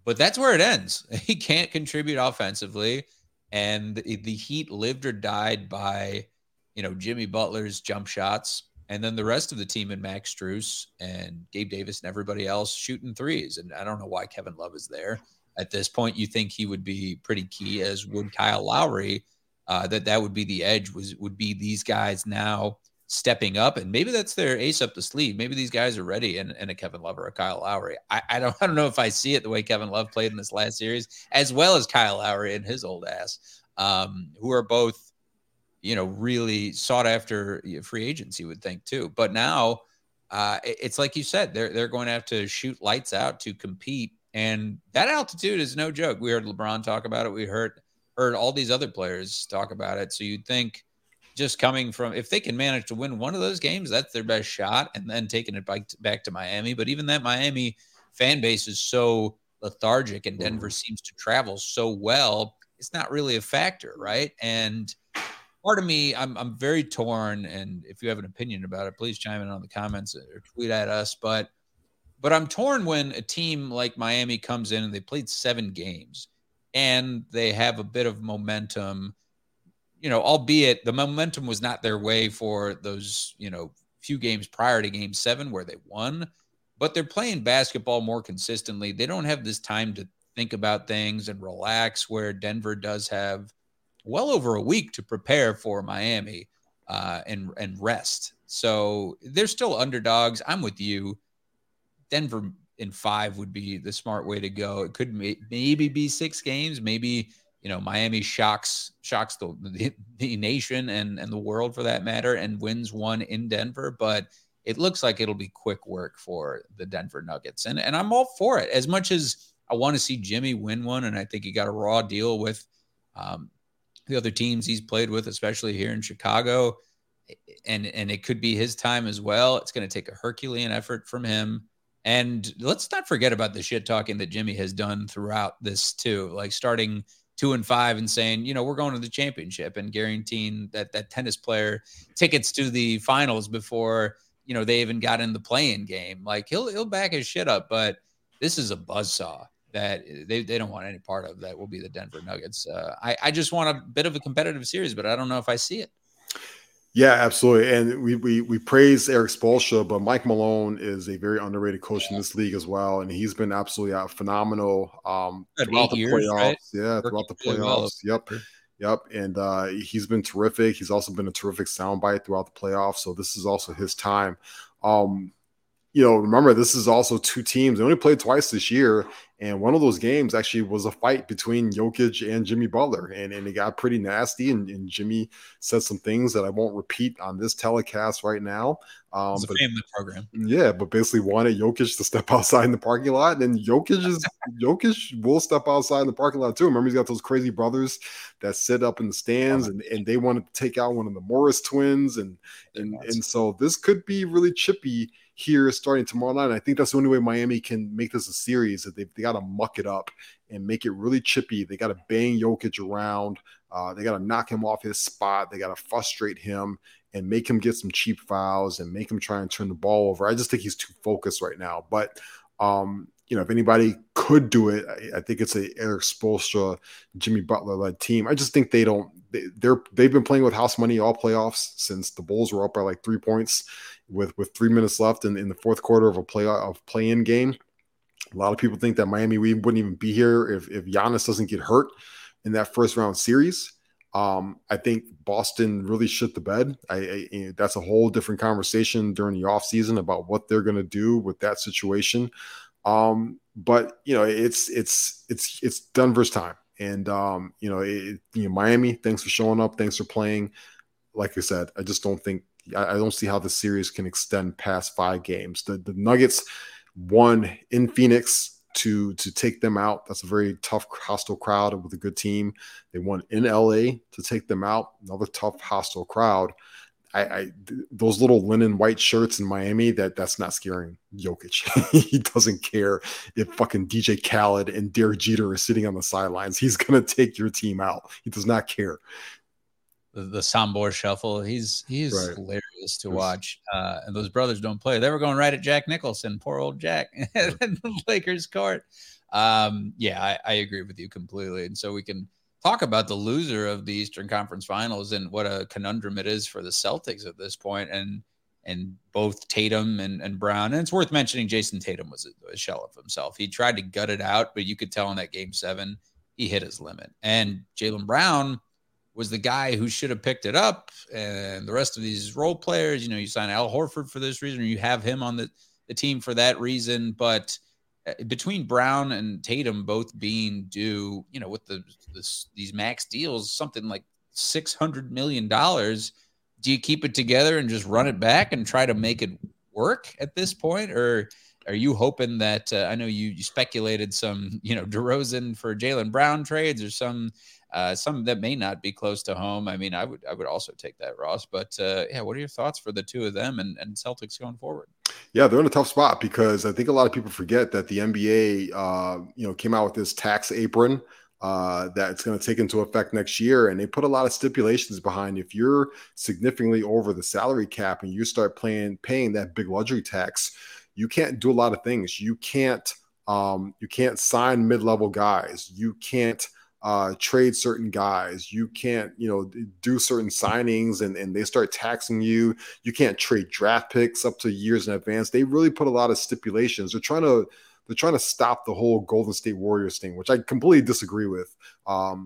But that's where it ends. He can't contribute offensively, and the Heat lived or died by, you know, Jimmy Butler's jump shots, and then the rest of the team and Max Strus and Gabe Davis and everybody else shooting threes. And I don't know why Kevin Love is there at this point. You think he would be pretty key, as would Kyle Lowry. That would be the edge. Would be these guys now stepping up, and maybe that's their ace up the sleeve. Maybe these guys are ready, and a Kevin Love or a Kyle Lowry. I don't know if I see it the way Kevin Love played in this last series, as well as Kyle Lowry and his old ass, who are both, you know, really sought after free agents, you would think too. But now it's like you said, they're going to have to shoot lights out to compete. And that altitude is no joke. We heard LeBron talk about it. We heard all these other players talk about it. So you'd think, just coming from, if they can manage to win one of those games, that's their best shot, and then taking it back to Miami. But even that Miami fan base is so lethargic, and Denver seems to travel so well, it's not really a factor, right? And part of me, I'm very torn, and if you have an opinion about it, please chime in on the comments or tweet at us. But I'm torn when a team like Miami comes in and they played 7 games and they have a bit of momentum. You know, albeit the momentum was not their way for those, you know, few games prior to Game 7 where they won, but they're playing basketball more consistently. They don't have this time to think about things and relax, where Denver does have well over a week to prepare for Miami and rest. So they're still underdogs. I'm with you. Denver in 5 would be the smart way to go. It could maybe be 6 games, maybe. You know, Miami shocks the nation and the world, for that matter, and wins one in Denver. But it looks like it'll be quick work for the Denver Nuggets. And I'm all for it. As much as I want to see Jimmy win one, and I think he got a raw deal with the other teams he's played with, especially here in Chicago. And it could be his time as well. It's going to take a Herculean effort from him. And let's not forget about the shit talking that Jimmy has done throughout this too, like starting 2-5 and saying, you know, we're going to the championship, and guaranteeing that tennis player tickets to the finals before, you know, they even got in the play-in game. Like he'll back his shit up, but this is a buzzsaw that they don't want any part of. That will be the Denver Nuggets. I just want a bit of a competitive series, but I don't know if I see it. Yeah, absolutely. And we praise Eric Spoelstra, but Mike Malone is a very underrated coach in this league as well. And he's been absolutely phenomenal throughout the playoffs. Right? Yeah, throughout the playoffs. Yep. And he's been terrific. He's also been a terrific soundbite throughout the playoffs. So this is also his time. You know, remember, this is also 2 teams. They only played twice this year, and one of those games actually was a fight between Jokic and Jimmy Butler, and it got pretty nasty, and Jimmy said some things that I won't repeat on this telecast right now. It's a family program. Yeah, but basically wanted Jokic to step outside in the parking lot, and Jokic will step outside in the parking lot too. Remember, he's got those crazy brothers that sit up in the stands, and they wanted to take out one of the Morris twins, and so this could be really chippy here starting tomorrow night. And I think that's the only way Miami can make this a series, that they got to muck it up and make it really chippy. They got to bang Jokic around. They got to knock him off his spot. They got to frustrate him and make him get some cheap fouls and make him try and turn the ball over. I just think he's too focused right now. But, you know, if anybody could do it, I think it's a Eric Spoelstra, Jimmy Butler-led team. I just think they don't. They've been playing with house money all playoffs since the Bulls were up by like 3 points with 3 minutes left in the fourth quarter of a play-in game. A lot of people think that Miami wouldn't even be here if Giannis doesn't get hurt in that first round series. I think Boston really shit the bed. That's a whole different conversation during the offseason about what they're going to do with that situation. But you know, it's Denver's time, and Miami, thanks for showing up, thanks for playing. Like I said, I just don't think I don't see how the series can extend past 5 games. The Nuggets won in Phoenix to take them out. That's a very tough, hostile crowd with a good team. They won in LA to take them out. Another tough, hostile crowd. Those little linen white shirts in Miami, that's not scaring Jokic. He doesn't care if fucking DJ Khaled and Derek Jeter are sitting on the sidelines. He's going to take your team out. He does not care. The Sambor shuffle. He's right. Hilarious to watch. And those brothers don't play. They were going right at Jack Nicholson, poor old Jack, and the Lakers court. Yeah, I agree with you completely. And so we can talk about the loser of the Eastern Conference Finals and what a conundrum it is for the Celtics at this point, and both Tatum and Brown. And it's worth mentioning Jason Tatum was a shell of himself. He tried to gut it out, but you could tell in that Game 7, he hit his limit. And Jaylen Brown was the guy who should have picked it up, and the rest of these role players, you know, you sign Al Horford for this reason, or you have him on the team for that reason. But between Brown and Tatum both being due, you know, with these max deals, something like $600 million, do you keep it together and just run it back and try to make it work at this point? Or are you hoping that, I know you speculated some, you know, DeRozan for Jaylen Brown trades, or some that may not be close to home. I mean, I would also take that, Ross, but yeah, what are your thoughts for the two of them and Celtics going forward? Yeah, they're in a tough spot because I think a lot of people forget that the NBA, you know, came out with this tax apron that's going to take into effect next year. And they put a lot of stipulations behind if you're significantly over the salary cap and you start paying that big luxury tax, you can't do a lot of things. You can't sign mid-level guys. You can't trade certain guys. You can't, you know, do certain signings and they start taxing you. You can't trade draft picks up to years in advance. They really put a lot of stipulations. They're trying to stop the whole Golden State Warriors thing, which I completely disagree with,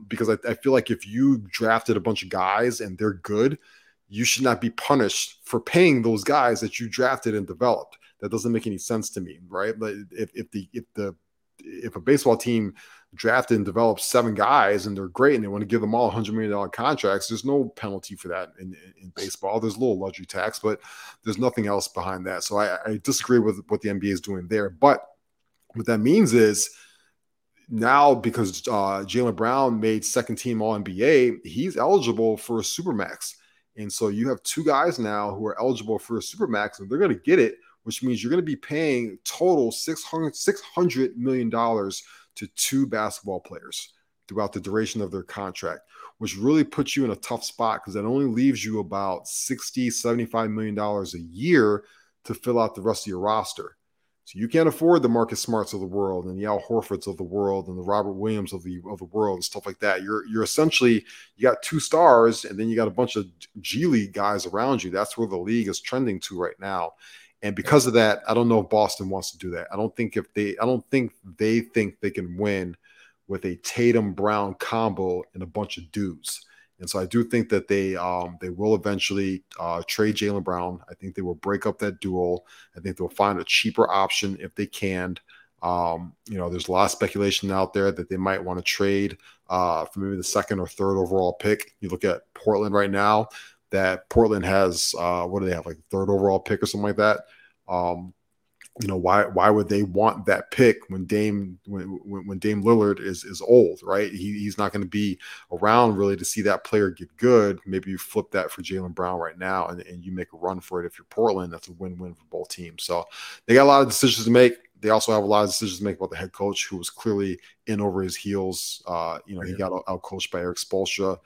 because I feel like if you drafted a bunch of guys and they're good, you should not be punished for paying those guys that you drafted and developed. That doesn't make any sense to me, right? But if a baseball team drafted and developed seven guys and they're great and they want to give them all $100 million contracts, there's no penalty for that in baseball. There's a little luxury tax, but there's nothing else behind that. So I disagree with what the NBA is doing there. But what that means is now, because Jaylen Brown made second team All-NBA, he's eligible for a Supermax. And so you have two guys now who are eligible for a Supermax, and they're going to get it, which means you're going to be paying total $600 million to two basketball players throughout the duration of their contract, which really puts you in a tough spot because that only leaves you about $60, $75 million a year to fill out the rest of your roster. So you can't afford the Marcus Smarts of the world and the Al Horfords of the world and the Robert Williams of the world and stuff like that. You're essentially, you got two stars and then you got a bunch of G League guys around you. That's where the league is trending to right now. And because of that, I don't know if Boston wants to do that. I don't think they think they can win with a Tatum Brown combo and a bunch of dudes. And so I do think that they will eventually trade Jaylen Brown. I think they will break up that duel. I think they'll find a cheaper option if they can. You know, there's a lot of speculation out there that they might want to trade for maybe the second or third overall pick. You look at Portland right now. That Portland has, what do they have, like third overall pick or something like that? You know, why would they want that pick when Dame Lillard is old, right? He's not going to be around really to see that player get good. Maybe you flip that for Jaylen Brown right now and you make a run for it. If you're Portland, that's a win-win for both teams. So they got a lot of decisions to make. They also have a lot of decisions to make about the head coach, who was clearly in over his heels. You know, he got out-coached by Eric Spoelstra.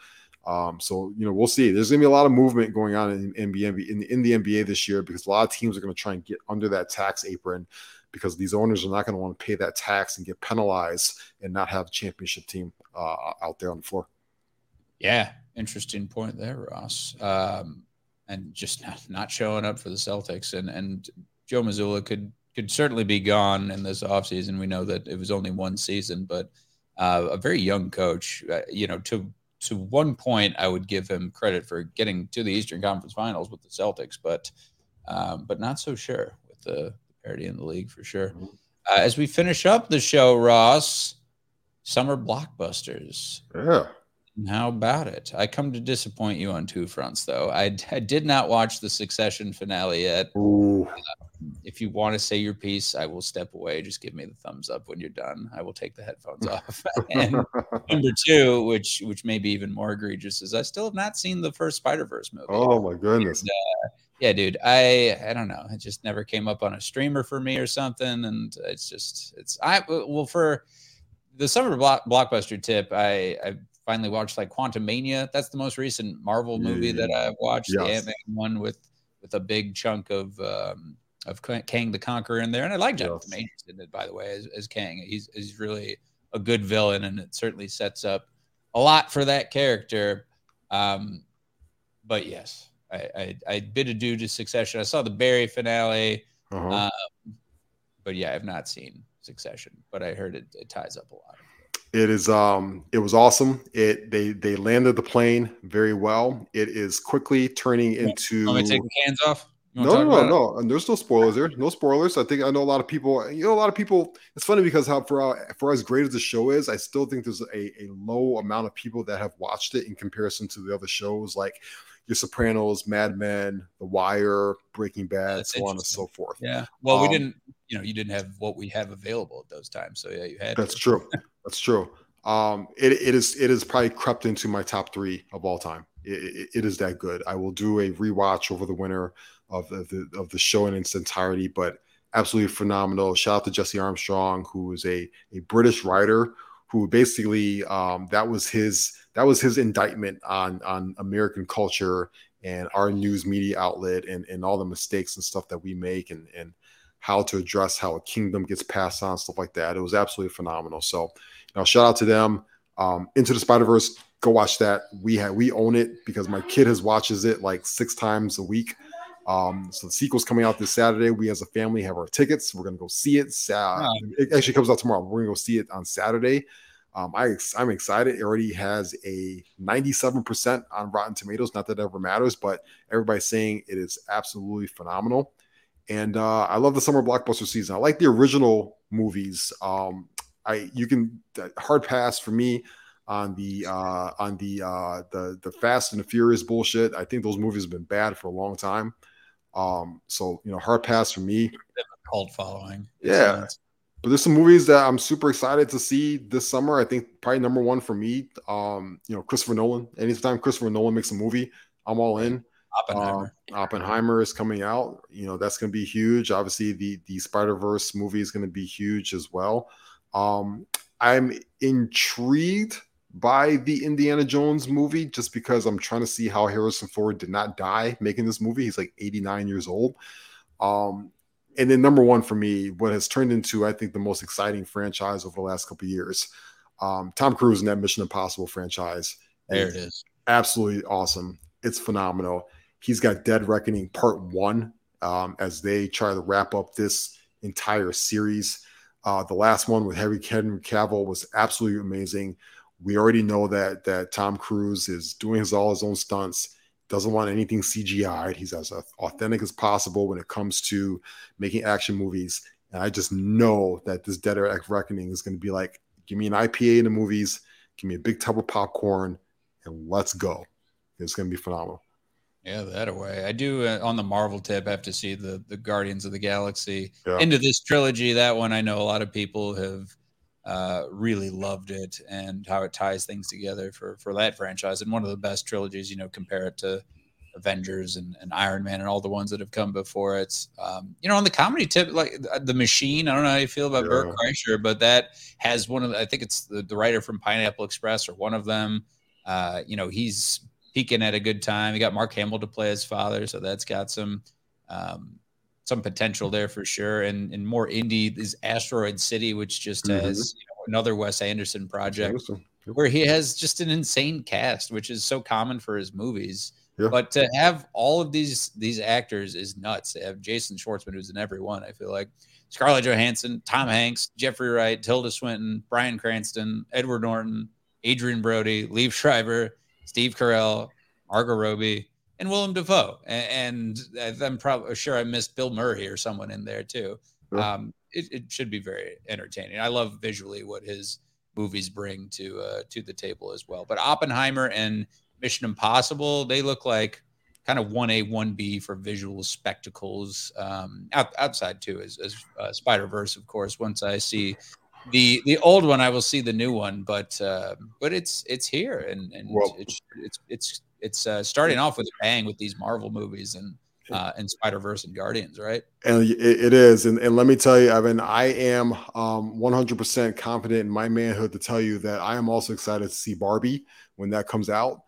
So, you know, we'll see. There's going to be a lot of movement going on in the NBA this year, because a lot of teams are going to try and get under that tax apron, because these owners are not going to want to pay that tax and get penalized and not have a championship team out there on the floor. Yeah, interesting point there, Ross. And just not showing up for the Celtics. And Joe Mazzulla could certainly be gone in this offseason. We know that it was only one season, but a very young coach, you know, to one point, I would give him credit for getting to the Eastern Conference Finals with the Celtics, but not so sure with the parity in the league for sure. As we finish up the show, Ross, summer blockbusters. Yeah. How about it? I come to disappoint you on two fronts, though. I did not watch the Succession finale yet. Ooh. If you want to say your piece, I will step away. Just give me the thumbs up when you're done. I will take the headphones off. And number two, which may be even more egregious, is I still have not seen the first Spider-Verse movie. Oh, my goodness. And, yeah, dude, I don't know. It just never came up on a streamer for me or something. And for the summer blockbuster tip, I finally watched like Quantumania. That's the most recent Marvel movie that I've watched. Yes. The Ant-Man one with a big chunk of Kang the Conqueror in there. And I like Jonathan Majors in it, by the way, as Kang. He's really a good villain, and it certainly sets up a lot for that character. But yes, I bid adieu to Succession. I saw the Barry finale, but yeah, I've not seen Succession, but I heard it ties up a lot. It is. It was awesome. They landed the plane very well. It is quickly turning into. Let me take the cans off. No. And there's no spoilers there. No spoilers. I think I know a lot of people. You know, a lot of people. It's funny because how for as great as the show is, I still think there's a low amount of people that have watched it in comparison to the other shows like your Sopranos, Mad Men, The Wire, Breaking Bad, so on and so forth. Yeah. Well, we didn't. You know, you didn't have what we have available at those times. So yeah, you had. That's true. That's true. It is probably crept into my top three of all time. It is that good. I will do a rewatch over the winter of the show in its entirety, but absolutely phenomenal. Shout out to Jesse Armstrong, who is a British writer who basically that was his indictment on American culture and our news media outlet and all the mistakes and stuff that we make and how to address how a kingdom gets passed on, stuff like that. It was absolutely phenomenal. So, you know, shout out to them. Into the Spider-Verse, go watch that. We own it because my kid watches it like 6 times a week. So the sequel's coming out this Saturday. We as a family have our tickets. We're gonna go see it. It actually comes out tomorrow. We're gonna go see it on Saturday. I'm excited. It already has a 97% on Rotten Tomatoes. Not that it ever matters, but everybody's saying it is absolutely phenomenal. And I love the summer blockbuster season. I like the original movies. Hard pass for me on the Fast and the Furious bullshit. I think those movies have been bad for a long time. So you know, hard pass for me. Cult following. Yeah, but there's some movies that I'm super excited to see this summer. I think probably number one for me. You know, Christopher Nolan. Anytime Christopher Nolan makes a movie, I'm all in. Oppenheimer is coming out. You know, that's going to be huge. Obviously, the Spider-Verse movie is going to be huge as well. I'm intrigued by the Indiana Jones movie just because I'm trying to see how Harrison Ford did not die making this movie. He's like 89 years old. And then number one for me, what has turned into, I think, the most exciting franchise over the last couple of years, Tom Cruise in that Mission Impossible franchise. There it is. Absolutely awesome. It's phenomenal. He's got Dead Reckoning Part 1 as they try to wrap up this entire series. The last one with Henry Cavill was absolutely amazing. We already know that Tom Cruise is doing all his own stunts, doesn't want anything CGI. He's as authentic as possible when it comes to making action movies. And I just know that this Dead Reckoning is going to be like, give me an IPA in the movies, give me a big tub of popcorn, and let's go. It's going to be phenomenal. Yeah, that way. I do on the Marvel tip have to see the Guardians of the Galaxy into this trilogy. That one I know a lot of people have really loved it and how it ties things together for that franchise. And one of the best trilogies, you know, compare it to Avengers and Iron Man and all the ones that have come before it. You know, on the comedy tip, like The Machine, I don't know how you feel about Bert Kreischer, but that has one of the, I think it's the writer from Pineapple Express or one of them. You know, he's peaking at a good time. You got Mark Hamill to play his father, so that's got some potential there for sure. And more indie is Asteroid City, which just has another Wes Anderson project where he has just an insane cast, which is so common for his movies. Yeah. But to have all of these actors is nuts. They have Jason Schwartzman, who's in every one. I feel like Scarlett Johansson, Tom Hanks, Jeffrey Wright, Tilda Swinton, Bryan Cranston, Edward Norton, Adrian Brody, Liev Schreiber, Steve Carell, Margot Robbie, and Willem Dafoe. And I'm probably sure I missed Bill Murray or someone in there too. Yeah. It should be very entertaining. I love visually what his movies bring to the table as well. But Oppenheimer and Mission Impossible, they look like kind of 1A, 1B for visual spectacles. Outside too is Spider-Verse, of course. Once I see the old one, I will see the new one, but it's here and it's starting off with a bang with these Marvel movies and Spider-Verse and Guardians, right? And it is. And let me tell you, Evan, I am 100% confident in my manhood to tell you that I am also excited to see Barbie when that comes out.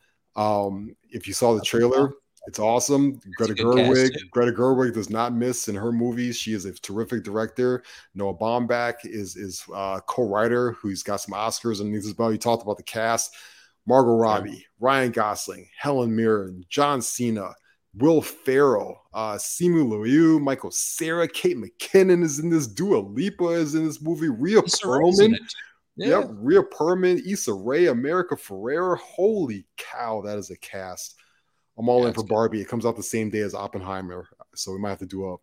If you saw the trailer, it's awesome. Greta Gerwig does not miss in her movies. She is a terrific director. Noah Baumbach is co-writer who's got some Oscars underneath his belt. You talked about the cast. Margot Robbie, Ryan Gosling, Helen Mirren, John Cena, Will Ferrell, Simu Liu, Michael Cera, Kate McKinnon is in this. Dua Lipa is in this movie. Rhea Perlman. Yeah. Yep. Rhea Perlman, Issa Rae, America Ferrera. Holy cow, that is a cast. I'm all in for Barbie. It comes out the same day as Oppenheimer, so we might have to do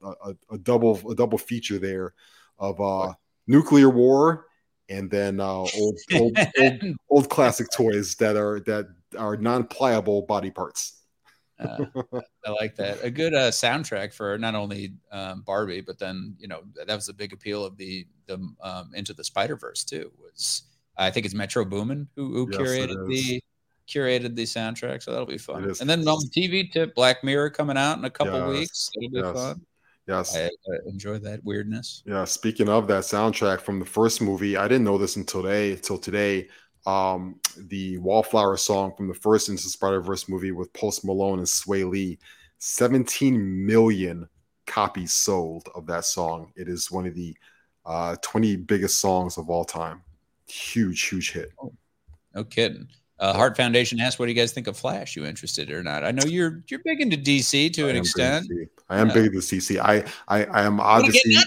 a double feature there of nuclear war and then old classic toys that are non-pliable body parts. I like that. A good soundtrack for not only Barbie, but then, you know, that was the big appeal of the Into the Spider-Verse too. Was I think it's Metro Boomin who curated the soundtrack, so that'll be fun. And then on the TV tip, Black Mirror coming out in a couple weeks. It'll be fun. Yes, I enjoy that weirdness. Yeah. Speaking of that soundtrack from the first movie, I didn't know this until today. The Wallflower song from the first Into the Spider-Verse movie with Post Malone and Swae Lee, 17 million copies sold of that song. It is one of the 20 biggest songs of all time. Huge hit. Oh, no kidding. Heart Foundation asks, what do you guys think of Flash? You interested or not? I know you're big into DC to an extent. I am big into DC. I am obviously...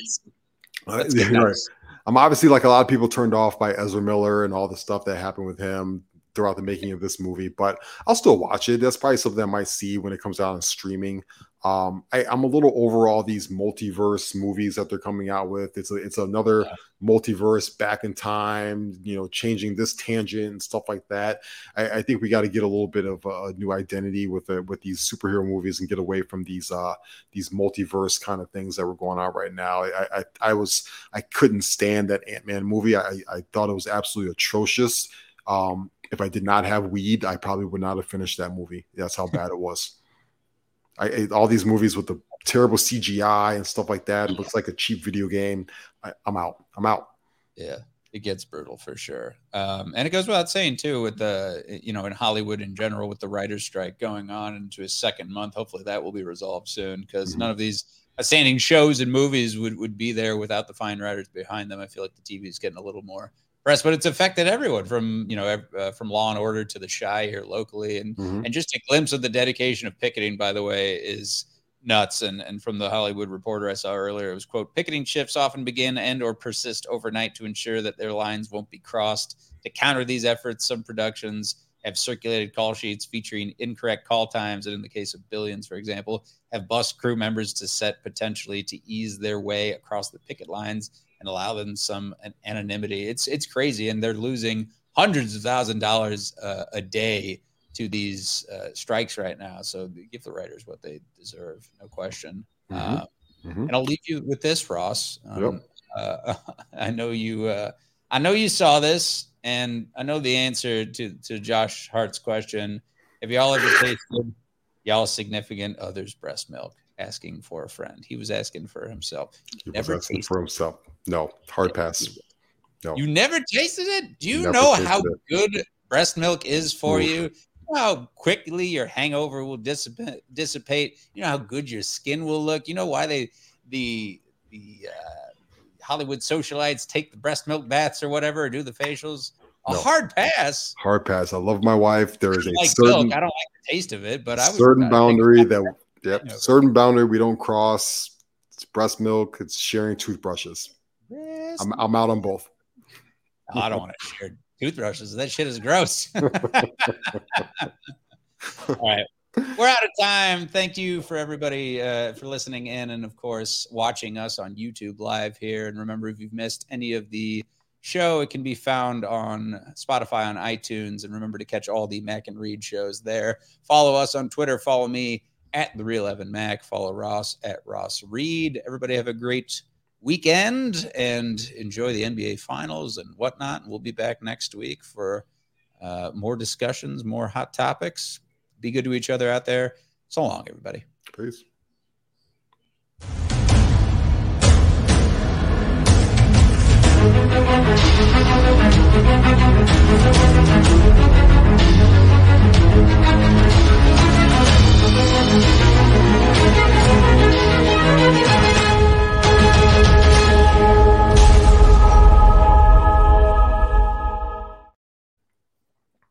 I'm obviously, like a lot of people, turned off by Ezra Miller and all the stuff that happened with him throughout the making of this movie, but I'll still watch it. That's probably something I might see when it comes out on streaming. I'm a little over all these multiverse movies that they're coming out with. It's another multiverse back in time, you know, changing this tangent and stuff like that. I think we got to get a little bit of a new identity with these superhero movies and get away from these multiverse kind of things that were going on right now. I couldn't stand that Ant-Man movie. I thought it was absolutely atrocious. If I did not have weed, I probably would not have finished that movie. That's how bad it was. All these movies with the terrible CGI and stuff like that. It looks like a cheap video game. I'm out. Yeah, it gets brutal for sure. And it goes without saying too, with in Hollywood in general, with the writer's strike going on into its second month, hopefully that will be resolved soon, because none of these outstanding shows and movies would be there without the fine writers behind them. I feel like the TV is getting a little more press, but it's affected everyone from Law and Order to The Chi here locally, and just a glimpse of the dedication of picketing, by the way, is nuts. And from the Hollywood Reporter I saw earlier, it was, quote, picketing shifts often begin and or persist overnight to ensure that their lines won't be crossed. To counter these efforts, some productions have circulated call sheets featuring incorrect call times, and in the case of Billions, for example, have bussed crew members to set potentially to ease their way across the picket lines and allow them some anonymity. It's crazy, and they're losing hundreds of $1,000s a day to these strikes right now. So give the writers what they deserve, no question. And I'll leave you with this, Ross. I know you saw this, and I know the answer to Josh Hart's question. Have y'all ever tasted y'all's significant other's breast milk? Asking for a friend. He was asking for himself. He never was asking for himself. No, hard pass. No. You never tasted it? Do you know how good breast milk is for you? You know how quickly your hangover will dissipate. You know how good your skin will look. You know why the Hollywood socialites take the breast milk baths or whatever, or do the facials. No. Hard pass. I love my wife. There is a certain milk. I don't like the taste of it, but I was certain boundary that. Yep. Certain boundary we don't cross. It's breast milk. It's sharing toothbrushes. I'm out on both. No, I don't want to share toothbrushes. That shit is gross. All right. We're out of time. Thank you for everybody for listening in, and, of course, watching us on YouTube live here. And remember, if you've missed any of the show, it can be found on Spotify, on iTunes. And remember to catch all the Mac and Reed shows there. Follow us on Twitter. Follow me at The Real Evan Mac. Follow Ross at Ross Reed. Everybody have a great weekend and enjoy the NBA Finals and whatnot. We'll be back next week for more discussions, more hot topics. Be good to each other out there. So long, everybody. Peace.